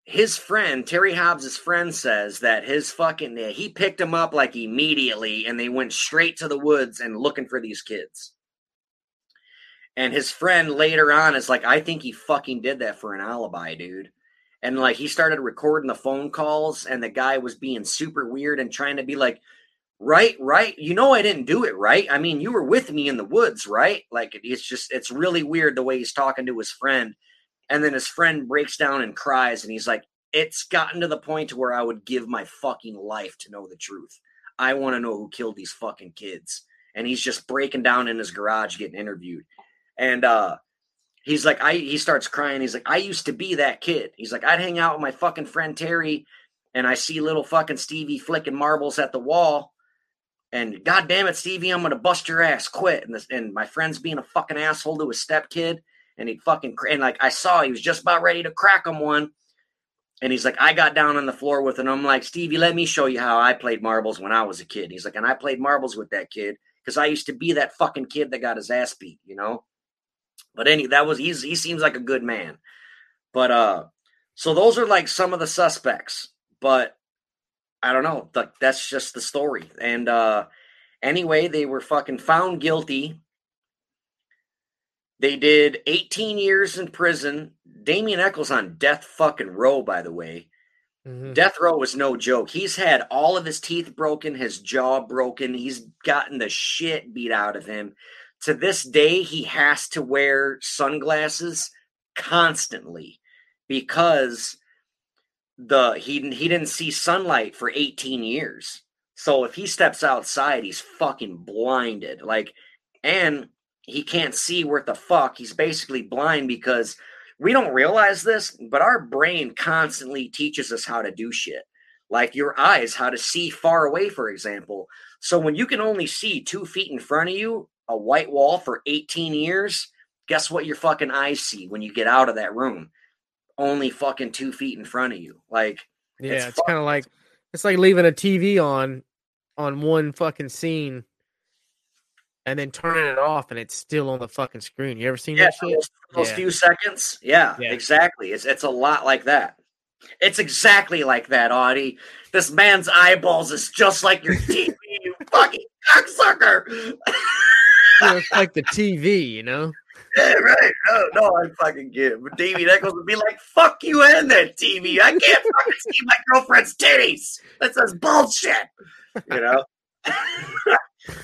his friend, Terry Hobbs' friend, says that his fucking, he picked him up like immediately and they went straight to the woods and looking for these kids. And his friend later on is like, "I think he fucking did that for an alibi, dude." And like he started recording the phone calls and the guy was being super weird and trying to be like, Right. "You know, I didn't do it, right? I mean, you were with me in the woods, right?" Like, it's really weird the way he's talking to his friend. And then his friend breaks down and cries. And he's like, "It's gotten to the point to where I would give my fucking life to know the truth. I want to know who killed these fucking kids." And he's just breaking down in his garage, getting interviewed. And, he's like, he starts crying. He's like, "I used to be that kid." He's like, "I'd hang out with my fucking friend Terry. And I see little fucking Stevie flicking marbles at the wall. And God damn it, Stevie, I'm going to bust your ass. Quit." And my friend's being a fucking asshole to his stepkid. And he fucking, and like I saw, he was just about ready to crack him one. And he's like, I got down on the floor with him. I'm like, Stevie, let me show you how I played marbles when I was a kid. And he's like, and I played marbles with that kid because I used to be that fucking kid that got his ass beat, you know? But he seems like a good man. But so those are like some of the suspects. But I don't know. That's just the story. And anyway, they were fucking found guilty. They did 18 years in prison. Damien Echols on death fucking row, by the way. Mm-hmm. Death row is no joke. He's had all of his teeth broken, his jaw broken. He's gotten the shit beat out of him. To this day, he has to wear sunglasses constantly because he didn't see sunlight for 18 years. So if he steps outside, he's fucking blinded. He can't see worth the fuck. He's basically blind because we don't realize this, but our brain constantly teaches us how to do shit. Like your eyes, how to see far away, for example. So when you can only see 2 feet in front of you, a white wall for 18 years, guess what your fucking eyes see when you get out of that room? Only fucking 2 feet in front of you. It's kind of like, it's like leaving a TV on one fucking scene. And then turning it off, and it's still on the fucking screen. You ever seen that shit? Those few seconds. Yeah, exactly. It's a lot like that. It's exactly like that, Audie. This man's eyeballs is just like your TV, you fucking cocksucker. It's like the TV, you know? Yeah, right. No, I fucking get it. But Davey Echols would be like, fuck you and that TV. I can't fucking see my girlfriend's titties. That's this bullshit. You know?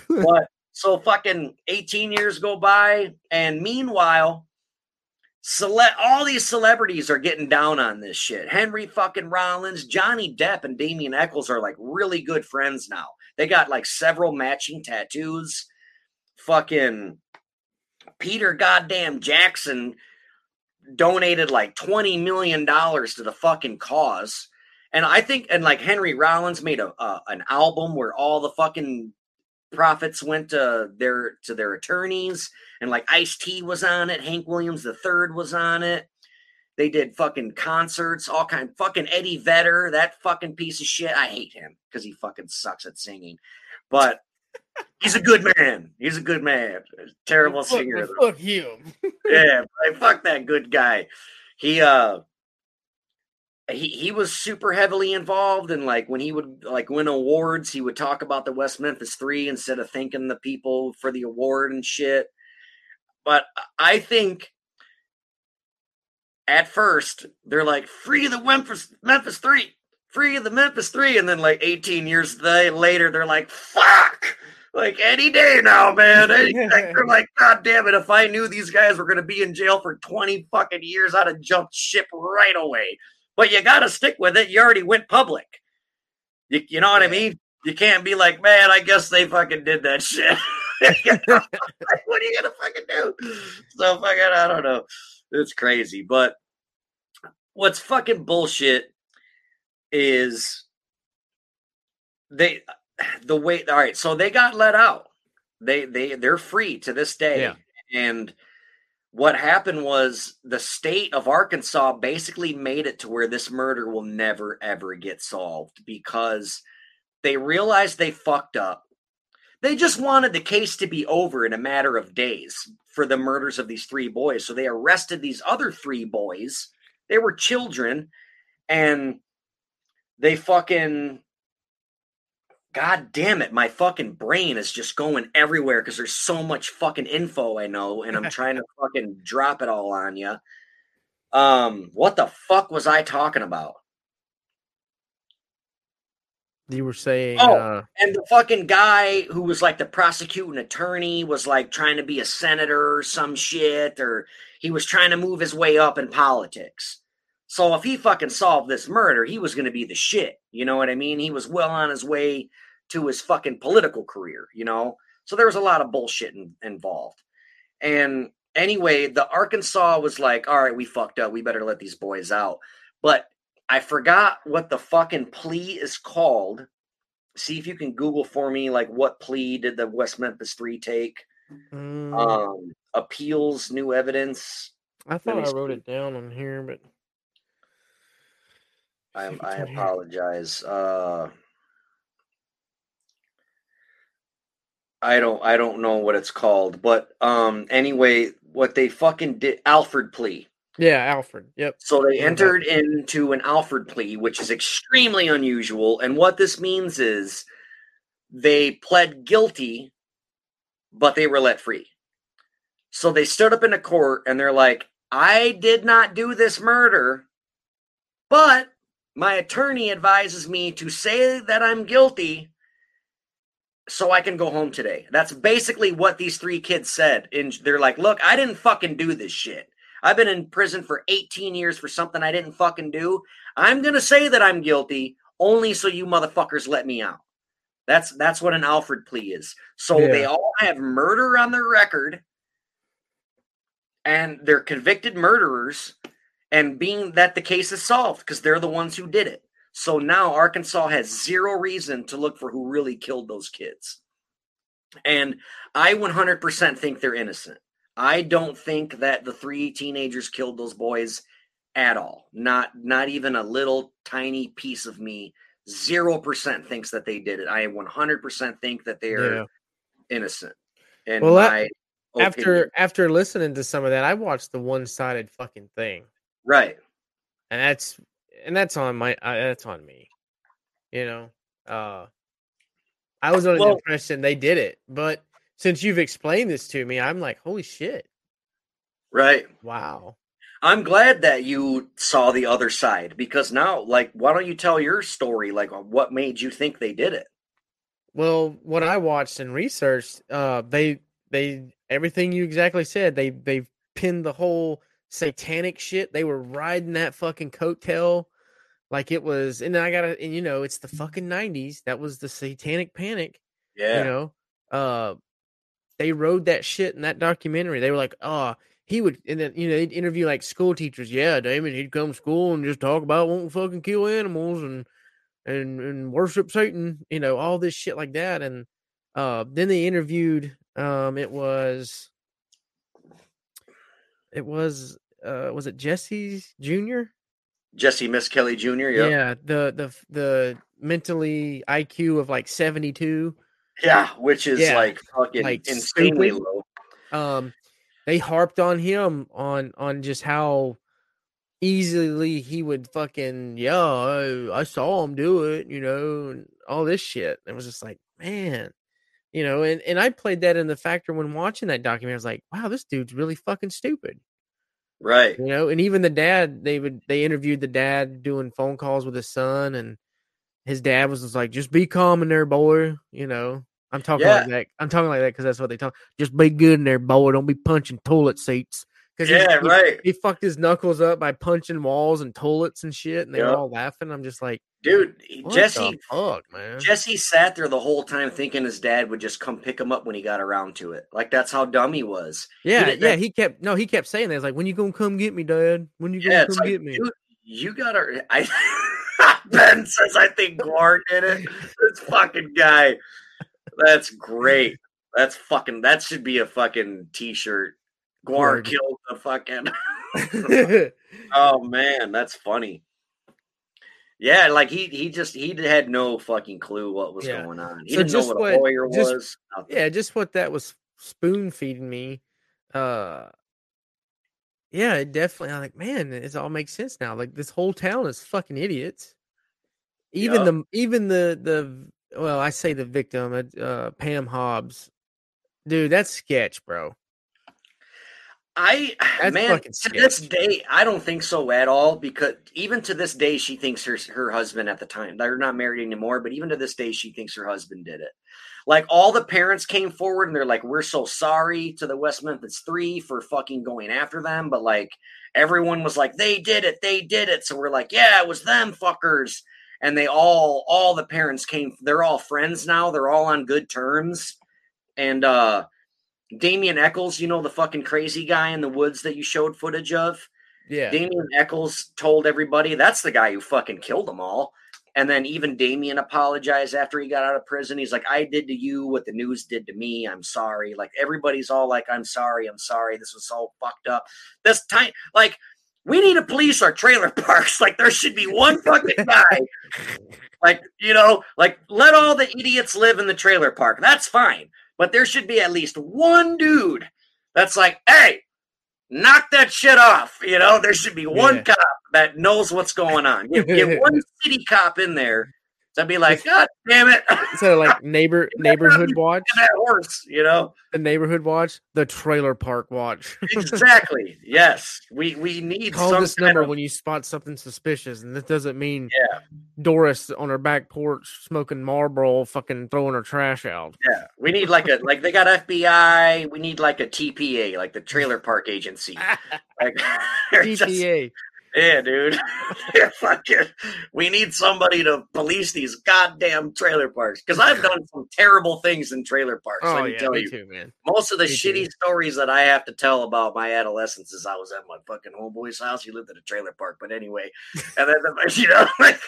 But so fucking 18 years go by, and meanwhile, all these celebrities are getting down on this shit. Henry fucking Rollins, Johnny Depp, and Damien Echols are like really good friends now. They got like several matching tattoos. Fucking Peter goddamn Jackson donated like $20 million to the fucking cause. And I think, and like Henry Rollins made an album where all the fucking profits went to their attorneys, and like Ice-T was on it, Hank Williams III was on it. They did fucking concerts, all kind. Fucking Eddie Vedder, that fucking piece of shit. I hate him because he fucking sucks at singing, but he's a good man. He's a good man. Terrible singer. Fuck him. Yeah, fuck that good guy. He was super heavily involved, and like when he would like win awards, he would talk about the West Memphis Three instead of thanking the people for the award and shit. But I think at first they're like, free the Memphis Three, free the Memphis Three, and then like 18 years later they're like, fuck, like any day now, man. They're like, god damn it, if I knew these guys were going to be in jail for 20 fucking years, I'd have jumped ship right away. But you got to stick with it. You already went public. You know what I mean? You can't be like, man, I guess they fucking did that shit. You know? Like, what are you going to fucking do? So fucking, I don't know. It's crazy. But what's fucking bullshit is all right, so they got let out. They're free to this day. Yeah. And what happened was the state of Arkansas basically made it to where this murder will never, ever get solved because they realized they fucked up. They just wanted the case to be over in a matter of days for the murders of these three boys. So they arrested these other three boys. They were children, and they fucking... God damn it, my fucking brain is just going everywhere because there's so much fucking info I know, and I'm trying to fucking drop it all on you. What the fuck was I talking about? You were saying... and the fucking guy who was like the prosecuting attorney was like trying to be a senator or some shit, or he was trying to move his way up in politics. So if he fucking solved this murder, he was going to be the shit. You know what I mean? He was well on his way to his fucking political career, you know? So there was a lot of bullshit involved. And anyway, the Arkansas was like, all right, we fucked up. We better let these boys out. But I forgot what the fucking plea is called. See if you can Google for me, like, what plea did the West Memphis Three take? Appeals, new evidence. I thought I wrote it down on here, but... I apologize. I don't know what it's called, but anyway, what they fucking did, Alford plea. Yeah, Alford. Yep. So they entered into an Alford plea, which is extremely unusual. And what this means is they pled guilty, but they were let free. So they stood up in a court and they're like, I did not do this murder, but my attorney advises me to say that I'm guilty so I can go home today. That's basically what these three kids said. And they're like, look, I didn't fucking do this shit. I've been in prison for 18 years for something I didn't fucking do. I'm going to say that I'm guilty only so you motherfuckers let me out. That's what an Alford plea is. So they all have murder on their record and they're convicted murderers, and being that the case is solved because they're the ones who did it. So now Arkansas has zero reason to look for who really killed those kids. And I 100% think they're innocent. I don't think that the three teenagers killed those boys at all. Not even a little tiny piece of me. 0% thinks that they did it. I 100% think that they are innocent. And well, after listening to some of that, I watched the one-sided fucking thing. Right. And that's on my that's on me. You know, I was under the impression they did it, but since you've explained this to me, I'm like, holy shit. Right. Wow. I'm glad that you saw the other side, because now, like, why don't you tell your story? Like, what made you think they did it? Well, what I watched and researched, they everything you exactly said, they've pinned the whole satanic shit. They were riding that fucking coattail like it was. And I got and you know, it's the fucking 90s. That was the Satanic Panic. Yeah. You know, they rode that shit in that documentary. They were like, oh, he would, and then, you know, they'd interview like school teachers. Yeah, Damien, he'd come to school and just talk about won't fucking kill animals and worship Satan, you know, all this shit like that. And then they interviewed, was it Jessie Jr.? Jessie Misskelley Jr., yeah. Yeah, the mentally IQ of like 72. Yeah, which is like fucking like insanely stupid. Low. They harped on him on just how easily he would fucking I saw him do it, you know, and all this shit. It was just like, man, you know, and I played that in the factor when watching that documentary. I was like, wow, this dude's really fucking stupid, right? You know, and even the dad, they interviewed the dad doing phone calls with his son and. His dad was just like, just be calm in there, boy. You know, I'm talking like that. I'm talking like that because that's what they talk. Just be good in there, boy. Don't be punching toilet seats. Right. He fucked his knuckles up by punching walls and toilets and shit. And they were all laughing. I'm just like, dude, Jessie sat there the whole time thinking his dad would just come pick him up when he got around to it. Like, that's how dumb he was. Yeah. He kept saying that. He's like, when you going to come get me, dad? When you going to come get me? Dude, you got to. Ben says, I think Glart did it. This fucking guy. That's great. That's fucking, that should be a fucking t-shirt. Glart killed the fucking. Oh man, that's funny. Yeah, like he had no fucking clue what was going on. He didn't know what a lawyer was. Nothing. Yeah, just what that was spoon feeding me. Yeah, it definitely. I'm like, man, it all makes sense now. Like this whole town is fucking idiots. Even the victim, Pam Hobbs, dude, that's sketch, bro. This day, I don't think so at all, because even to this day, she thinks her husband at the time, they're not married anymore, but even to this day, she thinks her husband did it. Like all the parents came forward and they're like, we're so sorry to the West Memphis Three for fucking going after them. But like everyone was like, they did it. So we're like, yeah, it was them fuckers. And they all the parents came, they're all friends now. They're all on good terms. And, Damien Echols, you know, the fucking crazy guy in the woods that you showed footage of? Yeah. Damien Echols told everybody that's the guy who fucking killed them all. And then even Damien apologized after he got out of prison. He's like, I did to you what the news did to me. I'm sorry. Like, everybody's all like, I'm sorry. This was all fucked up. This time, like, we need to police our trailer parks. Like, there should be one fucking guy. Like, you know, like, let all the idiots live in the trailer park. That's fine. But there should be at least one dude that's like, hey, knock that shit off. You know, there should be one cop that knows what's going on. Get one city cop in there to be like, God damn it. So, like, neighborhood watch? That horse, you know? The neighborhood watch? The trailer park watch. Exactly. Yes. We need call this number when you spot something suspicious. And this doesn't mean Doris on her back porch smoking Marlboro fucking throwing her trash out. Yeah. We need like a, like they got FBI. We need like a TPA, like the trailer park agency. Like, TPA. Just, yeah, dude. Yeah, fuck it. We need somebody to police these goddamn trailer parks. Because I've done some terrible things in trailer parks. Oh, I can tell you. Too, man. Most of the shitty stories that I have to tell about my adolescence is I was at my fucking homeboy's house. He lived in a trailer park. But anyway, and then, you know, like,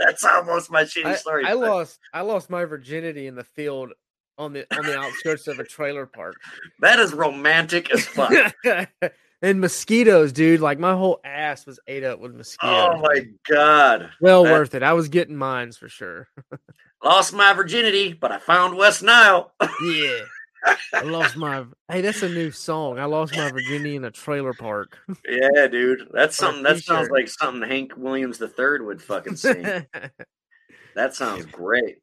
that's how most my shitty stories. I lost my virginity in the field on the outskirts of a trailer park. That is romantic as fuck. And mosquitoes, dude. Like, my whole ass was ate up with mosquitoes. Oh, my God. Well worth it. I was getting mines for sure. Lost my virginity, but I found West Nile. Yeah. I lost my... Hey, that's a new song. I lost my virginity in a trailer park. Yeah, dude. That's something... That sounds like something Hank Williams III would fucking sing. That sounds great.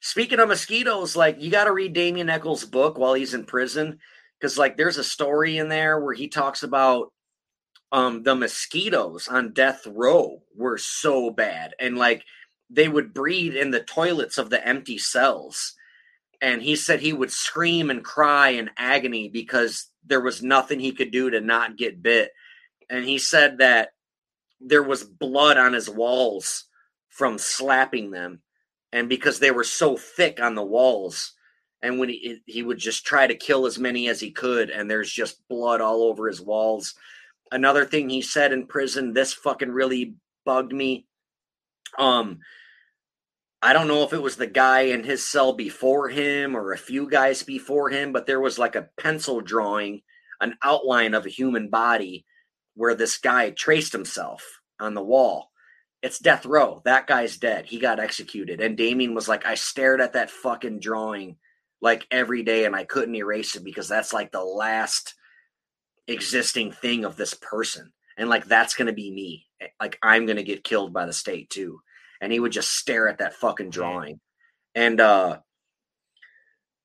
Speaking of mosquitoes, like, you got to read Damien Echols' book while he's in prison. Because, like, there's a story in there where he talks about the mosquitoes on death row were so bad. And, like, they would breed in the toilets of the empty cells. And he said he would scream and cry in agony because there was nothing he could do to not get bit. And he said that there was blood on his walls from slapping them. And because they were so thick on the walls. And when he would just try to kill as many as he could, and there's just blood all over his walls. Another thing he said in prison, this fucking really bugged me. I don't know if it was the guy in his cell before him or a few guys before him, but there was like a pencil drawing, an outline of a human body where this guy traced himself on the wall. It's death row. That guy's dead. He got executed. And Damien was like, I stared at that fucking drawing like every day, and I couldn't erase it because that's like the last existing thing of this person. And like, that's going to be me. Like, I'm going to get killed by the state too. And he would just stare at that fucking drawing. And,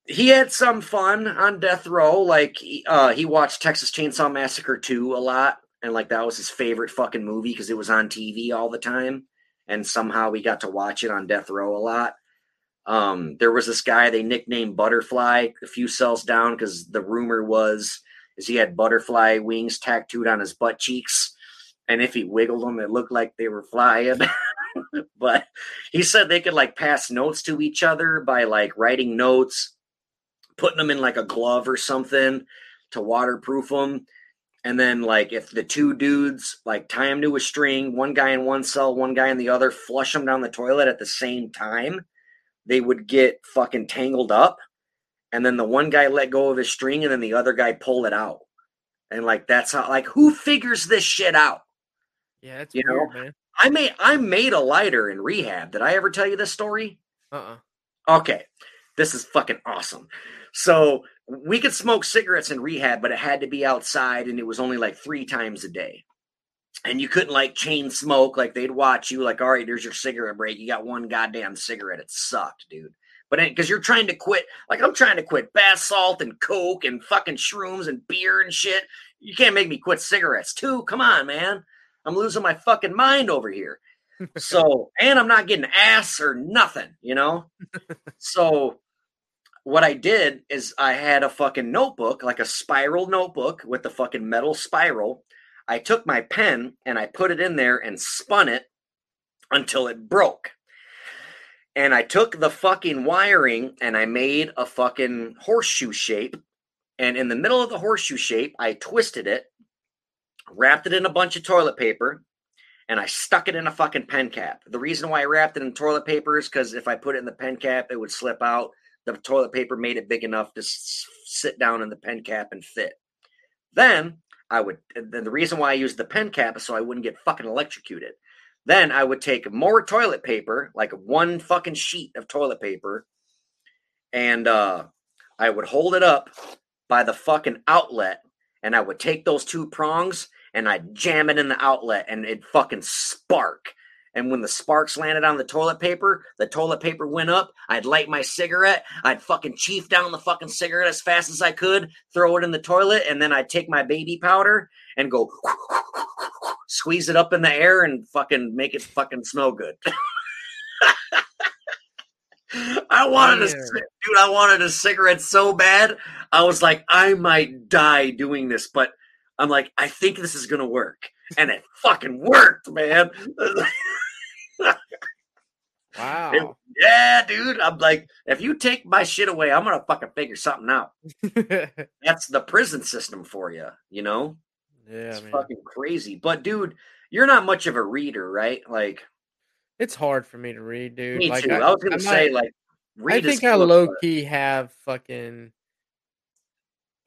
he had some fun on death row. Like, he watched Texas Chainsaw Massacre 2 a lot. And like, that was his favorite fucking movie because it was on TV all the time. And somehow we got to watch it on death row a lot. There was this guy they nicknamed Butterfly a few cells down because the rumor was he had butterfly wings tattooed on his butt cheeks. And if he wiggled them, it looked like they were flying. But he said they could like pass notes to each other by like writing notes, putting them in like a glove or something to waterproof them. And then like if the two dudes like tie them to a string, one guy in one cell, one guy in the other, flush them down the toilet at the same time, they would get fucking tangled up. And then the one guy let go of his string and then the other guy pulled it out. And like, that's how, like, who figures this shit out? Yeah. That's weird, man. I made a lighter in rehab. Did I ever tell you this story? Okay. This is fucking awesome. So we could smoke cigarettes in rehab, but it had to be outside and it was only like 3 times a day. And you couldn't like chain smoke. Like they'd watch you like, all right, there's your cigarette break. You got one goddamn cigarette. It sucked, dude. But because you're trying to quit, like I'm trying to quit bath salt and coke and fucking shrooms and beer and shit. You can't make me quit cigarettes too. Come on, man. I'm losing my fucking mind over here. So, and I'm not getting ass or nothing, you know? So what I did is I had a fucking notebook, like a spiral notebook with the fucking metal spiral. I took my pen and I put it in there and spun it until it broke. And I took the fucking wiring and I made a fucking horseshoe shape. And in the middle of the horseshoe shape, I twisted it, wrapped it in a bunch of toilet paper, and I stuck it in a fucking pen cap. The reason why I wrapped it in toilet paper is because if I put it in the pen cap, it would slip out. The toilet paper made it big enough to sit down in the pen cap and fit. Then I would, then the reason why I used the pen cap is so I wouldn't get fucking electrocuted. Then I would take more toilet paper, like one fucking sheet of toilet paper, and I would hold it up by the fucking outlet, and I would take those two prongs and I'd jam it in the outlet, and it'd fucking spark. And when the sparks landed on the toilet paper went up. I'd light my cigarette. I'd fucking chief down the fucking cigarette as fast as I could, throw it in the toilet, and then I'd take my baby powder and go squeeze it up in the air and fucking make it fucking smell good. I wanted a cigarette so bad. I was like, I might die doing this, but I'm like, I think this is going to work. And it fucking worked, man. Wow. Yeah, dude. I'm like, if you take my shit away, I'm going to fucking figure something out. That's the prison system for you, you know? Yeah, it's fucking crazy. But, dude, you're not much of a reader, right? Like, it's hard for me to read, dude. Me too. I was going to say, like, read. I think I low-key have fucking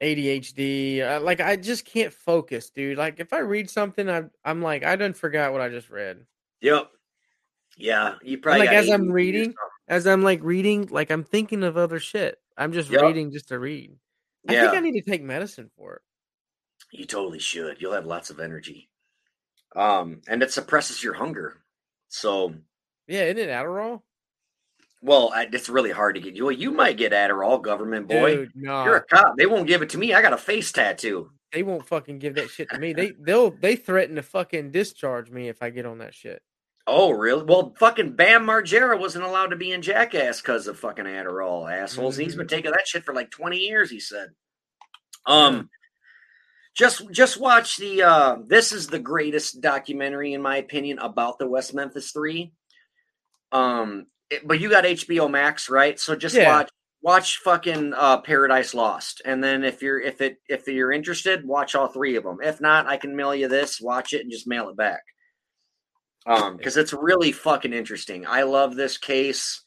ADHD. Like, I just can't focus, dude. Like, if I read something, I'm like, I done forgot what I just read. Yep. Yeah, you probably like as I'm reading, like I'm thinking of other shit. I'm just reading just to read. I think I need to take medicine for it. You totally should. You'll have lots of energy. And it suppresses your hunger. So yeah, isn't it Adderall? Well, it's really hard to get you. Well, you might get Adderall, government boy. Dude, no. You're a cop. They won't give it to me. I got a face tattoo. They won't fucking give that shit to me. They threaten to fucking discharge me if I get on that shit. Oh, really? Well, fucking Bam Margera wasn't allowed to be in Jackass because of fucking Adderall, assholes. Mm-hmm. He's been taking that shit for like 20 years, he said. Just watch the this is the greatest documentary, in my opinion, about the West Memphis Three. But you got HBO Max, right? So just watch fucking Paradise Lost, and then if you're interested, watch all three of them. If not, I can mail you this. Watch it and just mail it back. Because it's really fucking interesting. I love this case.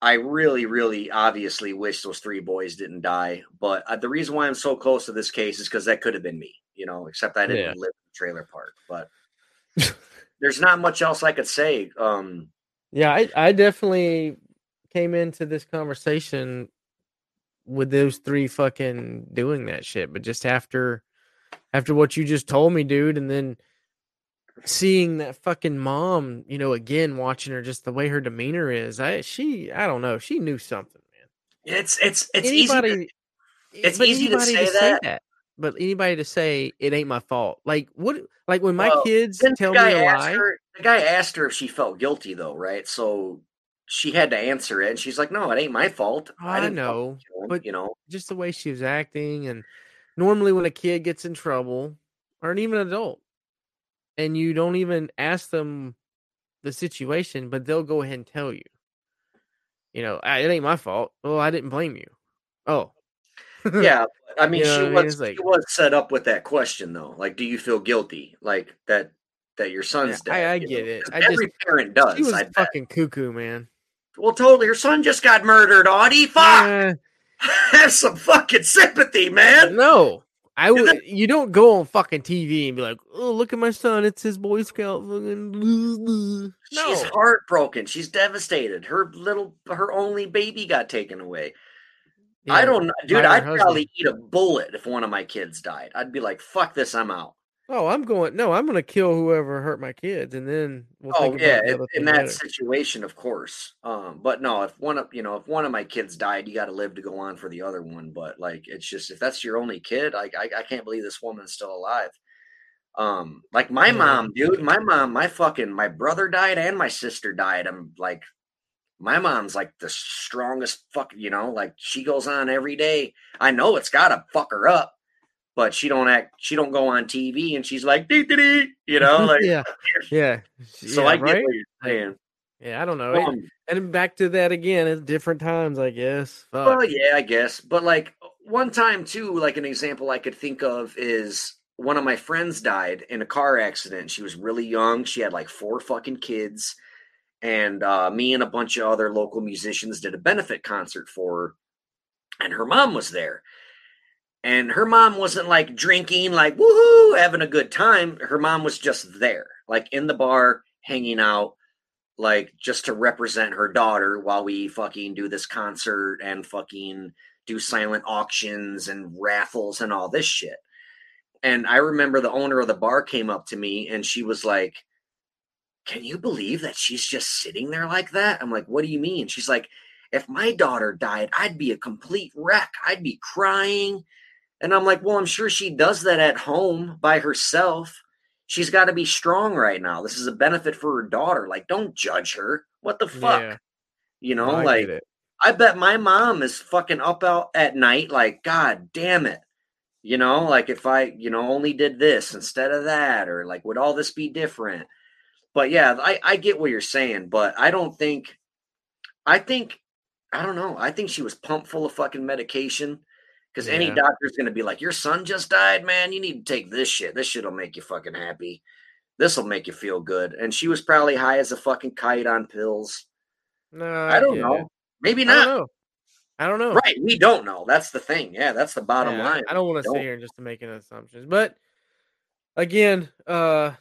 I really, really obviously wish those three boys didn't die. But the reason why I'm so close to this case is because that could have been me, you know, except I didn't live in the trailer park. But there's not much else I could say. Yeah, I definitely came into this conversation with those three fucking doing that shit. But just after what you just told me, dude, and then seeing that fucking mom, you know, again, watching her, just the way her demeanor is, I don't know, she knew something, man. It's easy to say that, but anybody to say it ain't my fault, like what? Like when my kids tell me a lie, the guy asked her if she felt guilty, though, right? So she had to answer it, and she's like, "No, it ain't my fault." I know, but you know, just the way she was acting, and normally when a kid gets in trouble, or even an adult, and you don't even ask them the situation, but they'll go ahead and tell you, you know, it ain't my fault. Well, I didn't blame you. Oh, yeah. I mean, she was set up with that question, though. Like, do you feel guilty? Like that your son's dead. I get it. Every parent does. She was fucking cuckoo, man. Well, totally. Her son just got murdered, Audie. Fuck. Have some fucking sympathy, man. No. You don't go on fucking TV and be like, "Oh, look at my son. It's his Boy Scout." No. She's heartbroken. She's devastated. Her only baby got taken away. Yeah, I don't know. Dude, I'd probably eat a bullet if one of my kids died. I'd be like, fuck this. I'm out. Oh, I'm going to kill whoever hurt my kids. And then we'll think about that in that situation, of course. But no, if one of my kids died, you got to live to go on for the other one. But like, it's just, if that's your only kid, like, I can't believe this woman's still alive. Like my mom, dude, my brother died and my sister died. I'm like, my mom's like the strongest fuck, you know, like she goes on every day. I know it's got to fuck her up, but she don't go on TV and she's like, dee, dee, dee, you know, like, yeah. So I get what you're saying. Yeah. I don't know. And back to that again at different times, I guess. Fuck. Well, yeah, I guess. But like one time too, like an example I could think of is one of my friends died in a car accident. She was really young. She had like 4 fucking kids. And me and a bunch of other local musicians did a benefit concert for her. And her mom was there. And her mom wasn't like drinking, like woohoo, having a good time. Her mom was just there, like in the bar, hanging out, like just to represent her daughter while we fucking do this concert and fucking do silent auctions and raffles and all this shit. And I remember the owner of the bar came up to me and she was like, "Can you believe that she's just sitting there like that?" I'm like, "What do you mean?" She's like, "If my daughter died, I'd be a complete wreck. I'd be crying." And I'm like, well, I'm sure she does that at home by herself. She's got to be strong right now. This is a benefit for her daughter. Like, don't judge her. What the fuck? Yeah. You know, I like, I bet my mom is fucking up out at night. Like, God damn it. You know, like if I, you know, only did this instead of that, or like, would all this be different? But yeah, I get what you're saying, but I don't think, I don't know. I think she was pumped full of fucking medication. Because any doctor's going to be like, "Your son just died, man. You need to take this shit. This shit will make you fucking happy. This will make you feel good." And she was probably high as a fucking kite on pills. No, I don't know. Maybe not. I don't know. Right. We don't know. That's the thing. Yeah, that's the bottom line. I don't want to sit here just to make any assumptions. But, again, going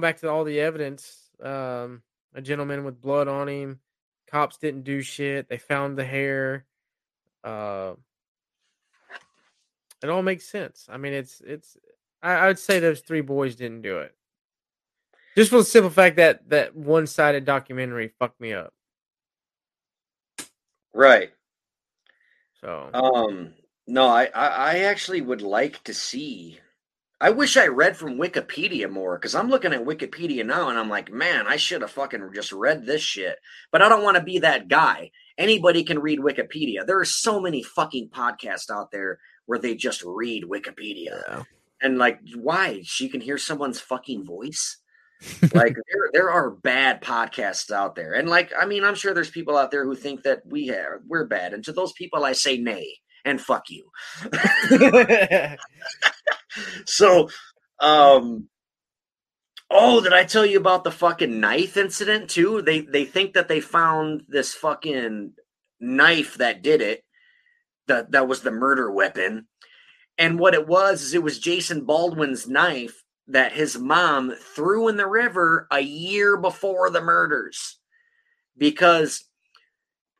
back to all the evidence, a gentleman with blood on him. Cops didn't do shit. They found the hair. It all makes sense. I mean, I would say those three boys didn't do it. Just for the simple fact that that one-sided documentary fucked me up. Right. So. No, I actually would like to see. I wish I read from Wikipedia more, because I'm looking at Wikipedia now and I'm like, man, I should have fucking just read this shit. But I don't want to be that guy. Anybody can read Wikipedia. There are so many fucking podcasts out there where they just read Wikipedia. Yeah. And like, why? She can hear someone's fucking voice. Like, there are bad podcasts out there. And like, I mean, I'm sure there's people out there who think that we're bad. And to those people, I say nay and fuck you. So, did I tell you about the fucking knife incident too? They think that they found this fucking knife that did it. That was the murder weapon. And what it was is it was Jason Baldwin's knife that his mom threw in the river a year before the murders. Because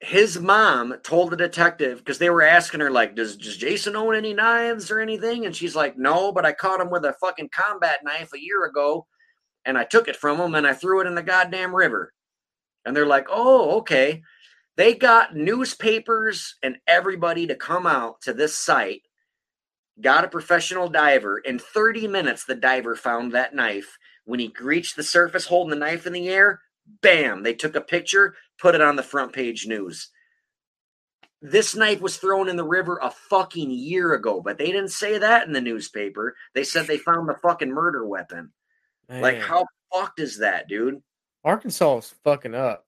his mom told the detective, because they were asking her, like, does Jason own any knives or anything? And she's like, "No, but I caught him with a fucking combat knife a year ago, and I took it from him, and I threw it in the goddamn river." And they're like, "Oh, okay." They got newspapers and everybody to come out to this site, got a professional diver. In 30 minutes, the diver found that knife. When he reached the surface holding the knife in the air, bam, they took a picture, put it on the front page news. This knife was thrown in the river a fucking year ago, but they didn't say that in the newspaper. They said they found the fucking murder weapon. Man. Like, how fucked is that, dude? Arkansas is fucking up.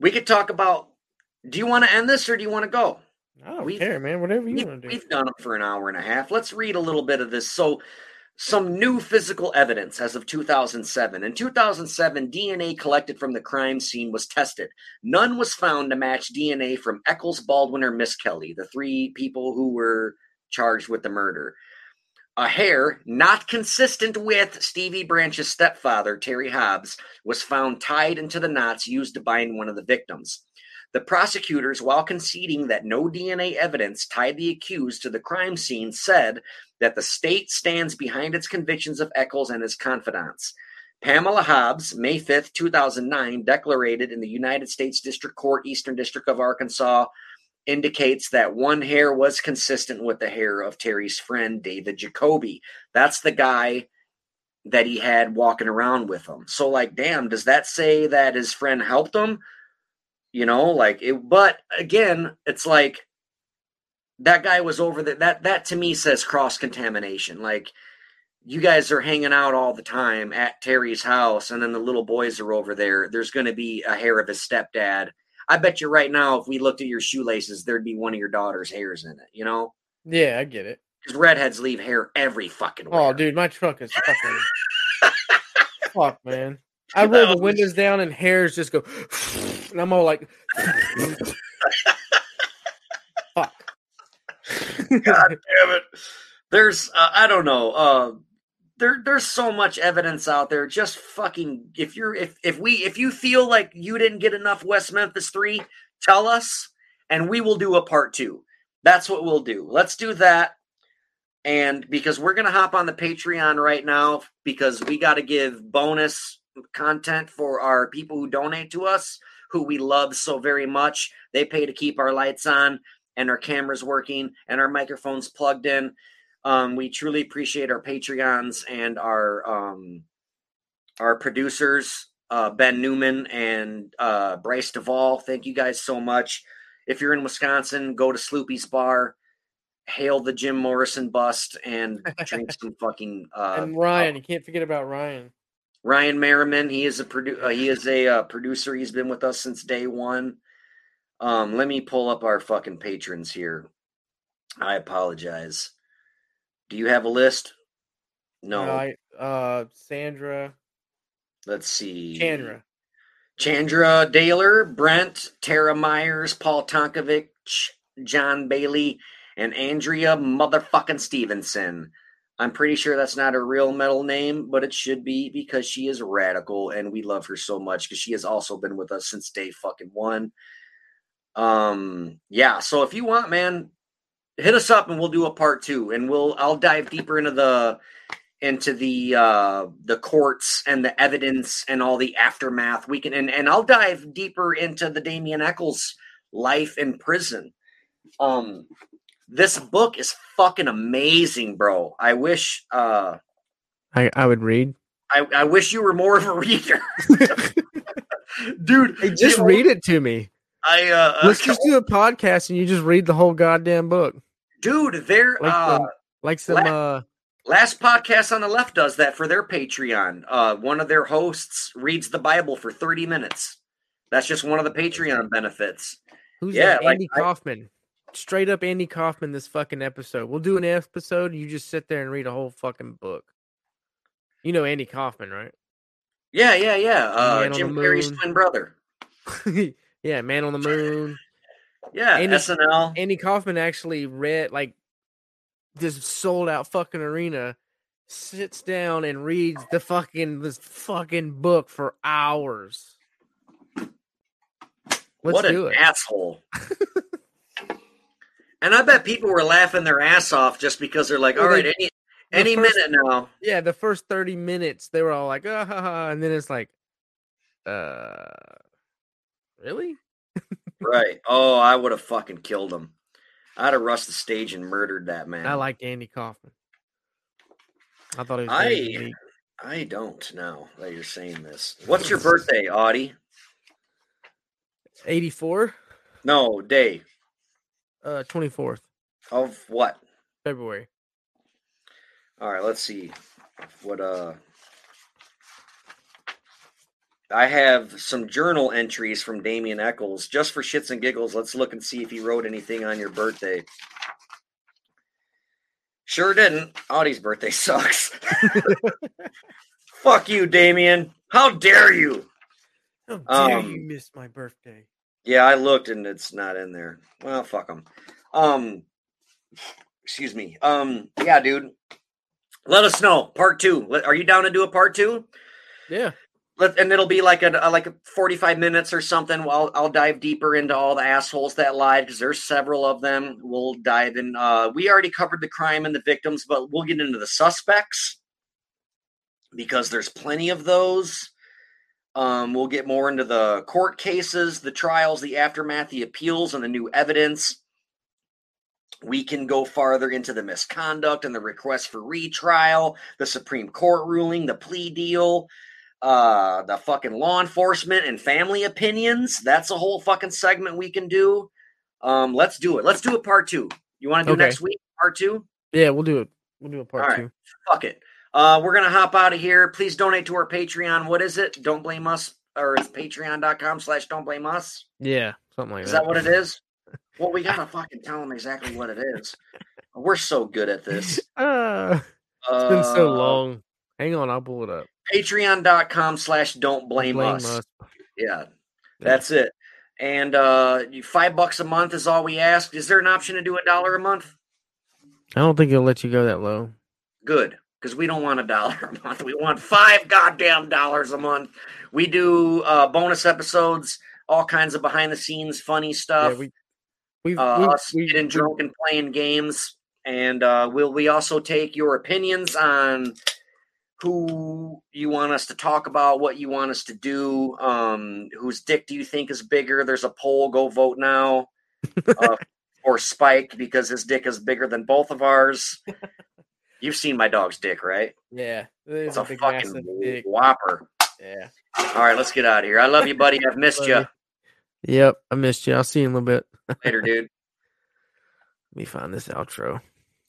We could talk about, do you want to end this or do you want to go? I don't care, man. Whatever you want to do. We've done it for an hour and a half. Let's read a little bit of this. So, some new physical evidence as of 2007. In 2007, DNA collected from the crime scene was tested. None was found to match DNA from Echols, Baldwin, or Misskelley, the three people who were charged with the murder. A hair not consistent with Stevie Branch's stepfather, Terry Hobbs, was found tied into the knots used to bind one of the victims. The prosecutors, while conceding that no DNA evidence tied the accused to the crime scene, said that the state stands behind its convictions of Echols and his confidants. Pamela Hobbs, May 5th, 2009, declarated in the United States District Court, Eastern District of Arkansas, indicates that one hair was consistent with the hair of Terry's friend, David Jacoby. That's the guy that he had walking around with him. So, like, damn, does that say that his friend helped him? You know, like, it, but again, it's like that guy was over there. That to me says cross-contamination. Like, you guys are hanging out all the time at Terry's house, and then the little boys are over there. There's going to be a hair of his stepdad. I bet you right now, if we looked at your shoelaces, there'd be one of your daughter's hairs in it, you know? Yeah, I get it. Because redheads leave hair every fucking way. Oh, dude, my truck is fucking... Fuck, man. I roll the windows down and hairs just go... And I'm all like... God damn it. There's, I don't know. There's so much evidence out there. Just fucking, if you feel like you didn't get enough West Memphis 3, tell us and we will do a part 2. That's what we'll do. Let's do that. And because we're going to hop on the Patreon right now, because we got to give bonus content for our people who donate to us, who we love so very much. They pay to keep our lights on and our cameras working and our microphones plugged in. We truly appreciate our Patreons and our producers, Ben Newman and Bryce Duvall. Thank you guys so much. If you're in Wisconsin, go to Sloopy's Bar, hail the Jim Morrison bust, and drink some fucking. And Ryan, you can't forget about Ryan. Ryan Merriman, he is a producer. He's been with us since day one. Let me pull up our fucking patrons here. I apologize. Do you have a list? No. Sandra. Let's see. Chandra Daler, Brent, Tara Myers, Paul Tonkovich, John Bailey, and Andrea motherfucking Stevenson. I'm pretty sure that's not her real metal name, but it should be because she is radical and we love her so much because she has also been with us since day fucking one. Yeah, so if you want, man, hit us up and we'll do a part 2 and I'll dive deeper into the courts and the evidence and all the aftermath. We can and I'll dive deeper into the Damien Echols life in prison. This book is fucking amazing, bro. I wish I would read. I wish you were more of a reader. Dude, hey, just read it to me. Let's just do a podcast and you just read the whole goddamn book. Dude, they're Last Podcast on the Left does that for their Patreon. One of their hosts reads the Bible for 30 minutes. That's just one of the Patreon benefits. Who's that? Andy Kaufman. Straight up Andy Kaufman this fucking episode. We'll do an episode. You just sit there and read a whole fucking book. You know Andy Kaufman, right? Yeah. Jim Carrey's twin brother. Yeah, Man on the Moon. Yeah, SNL. Andy Kaufman actually read like this sold out fucking arena, sits down and reads the fucking this fucking book for hours. What an asshole. And I bet people were laughing their ass off just because they're like, minute now. Yeah, the first 30 minutes, they were all like, ah, ha, ha, and then it's like, really? Right. Oh, I would have fucking killed him. I'd have rushed the stage and murdered that man. I liked Andy Kaufman. I thought he was I don't know that you're saying this. What's your birthday, Audie? 84? No, day. 24th. Of what? February. All right, let's see. What I have some journal entries from Damien Echols. Just for shits and giggles, let's look and see if he wrote anything on your birthday. Sure didn't. Audie's birthday sucks. Fuck you, Damien. How dare you? How dare you miss my birthday? Yeah, I looked and it's not in there. Well, fuck them. Excuse me. Yeah, dude. Let us know. Part 2. Are you down to do a part 2? Yeah. And it'll be like a 45 minutes or something. I'll dive deeper into all the assholes that lied because there's several of them. We'll dive in. We already covered the crime and the victims, but we'll get into the suspects because there's plenty of those. We'll get more into the court cases, the trials, the aftermath, the appeals, and the new evidence. We can go farther into the misconduct and the request for retrial, the Supreme Court ruling, the plea deal. The fucking law enforcement and family opinions. That's a whole fucking segment we can do. Let's do it. Let's do a part 2. You want to do next week? Part 2? Yeah, we'll do it. We'll do a part 2. Right. Fuck it. We're going to hop out of here. Please donate to our Patreon. What is it? Don't Blame Us. Or it's patreon.com/Don't Blame Us. Yeah. Something like that. Is that what it is? Well, we got to fucking tell them exactly what it is. We're so good at this. It's been so long. Hang on. I'll pull it up. Patreon.com/Don't Blame Us. Yeah, that's it. And $5 a month is all we ask. Is there an option to do $1 a month? I don't think he'll let you go that low. Good, because we don't want $1 a month. We want $5 a month. We do bonus episodes, all kinds of behind the scenes, funny stuff. Yeah, we getting drunk and playing games, and we also take your opinions on who you want us to talk about, what you want us to do, whose dick do you think is bigger? There's a poll. Go vote now. Or Spike, because his dick is bigger than both of ours. You've seen my dog's dick, right? Yeah. It's a fucking dick. Whopper. Yeah. All right, let's get out of here. I love you, buddy. I've missed you. Yep, I missed you. I'll see you in a little bit. Later, dude. Let me find this outro.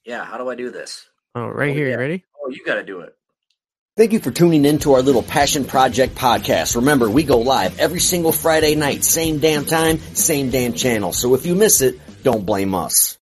Yeah, how do I do this? Oh, right here. Yeah. You ready? Oh, you got to do it. Thank you for tuning in to our little Passion Project podcast. Remember, we go live every single Friday night, same damn time, same damn channel. So if you miss it, don't blame us.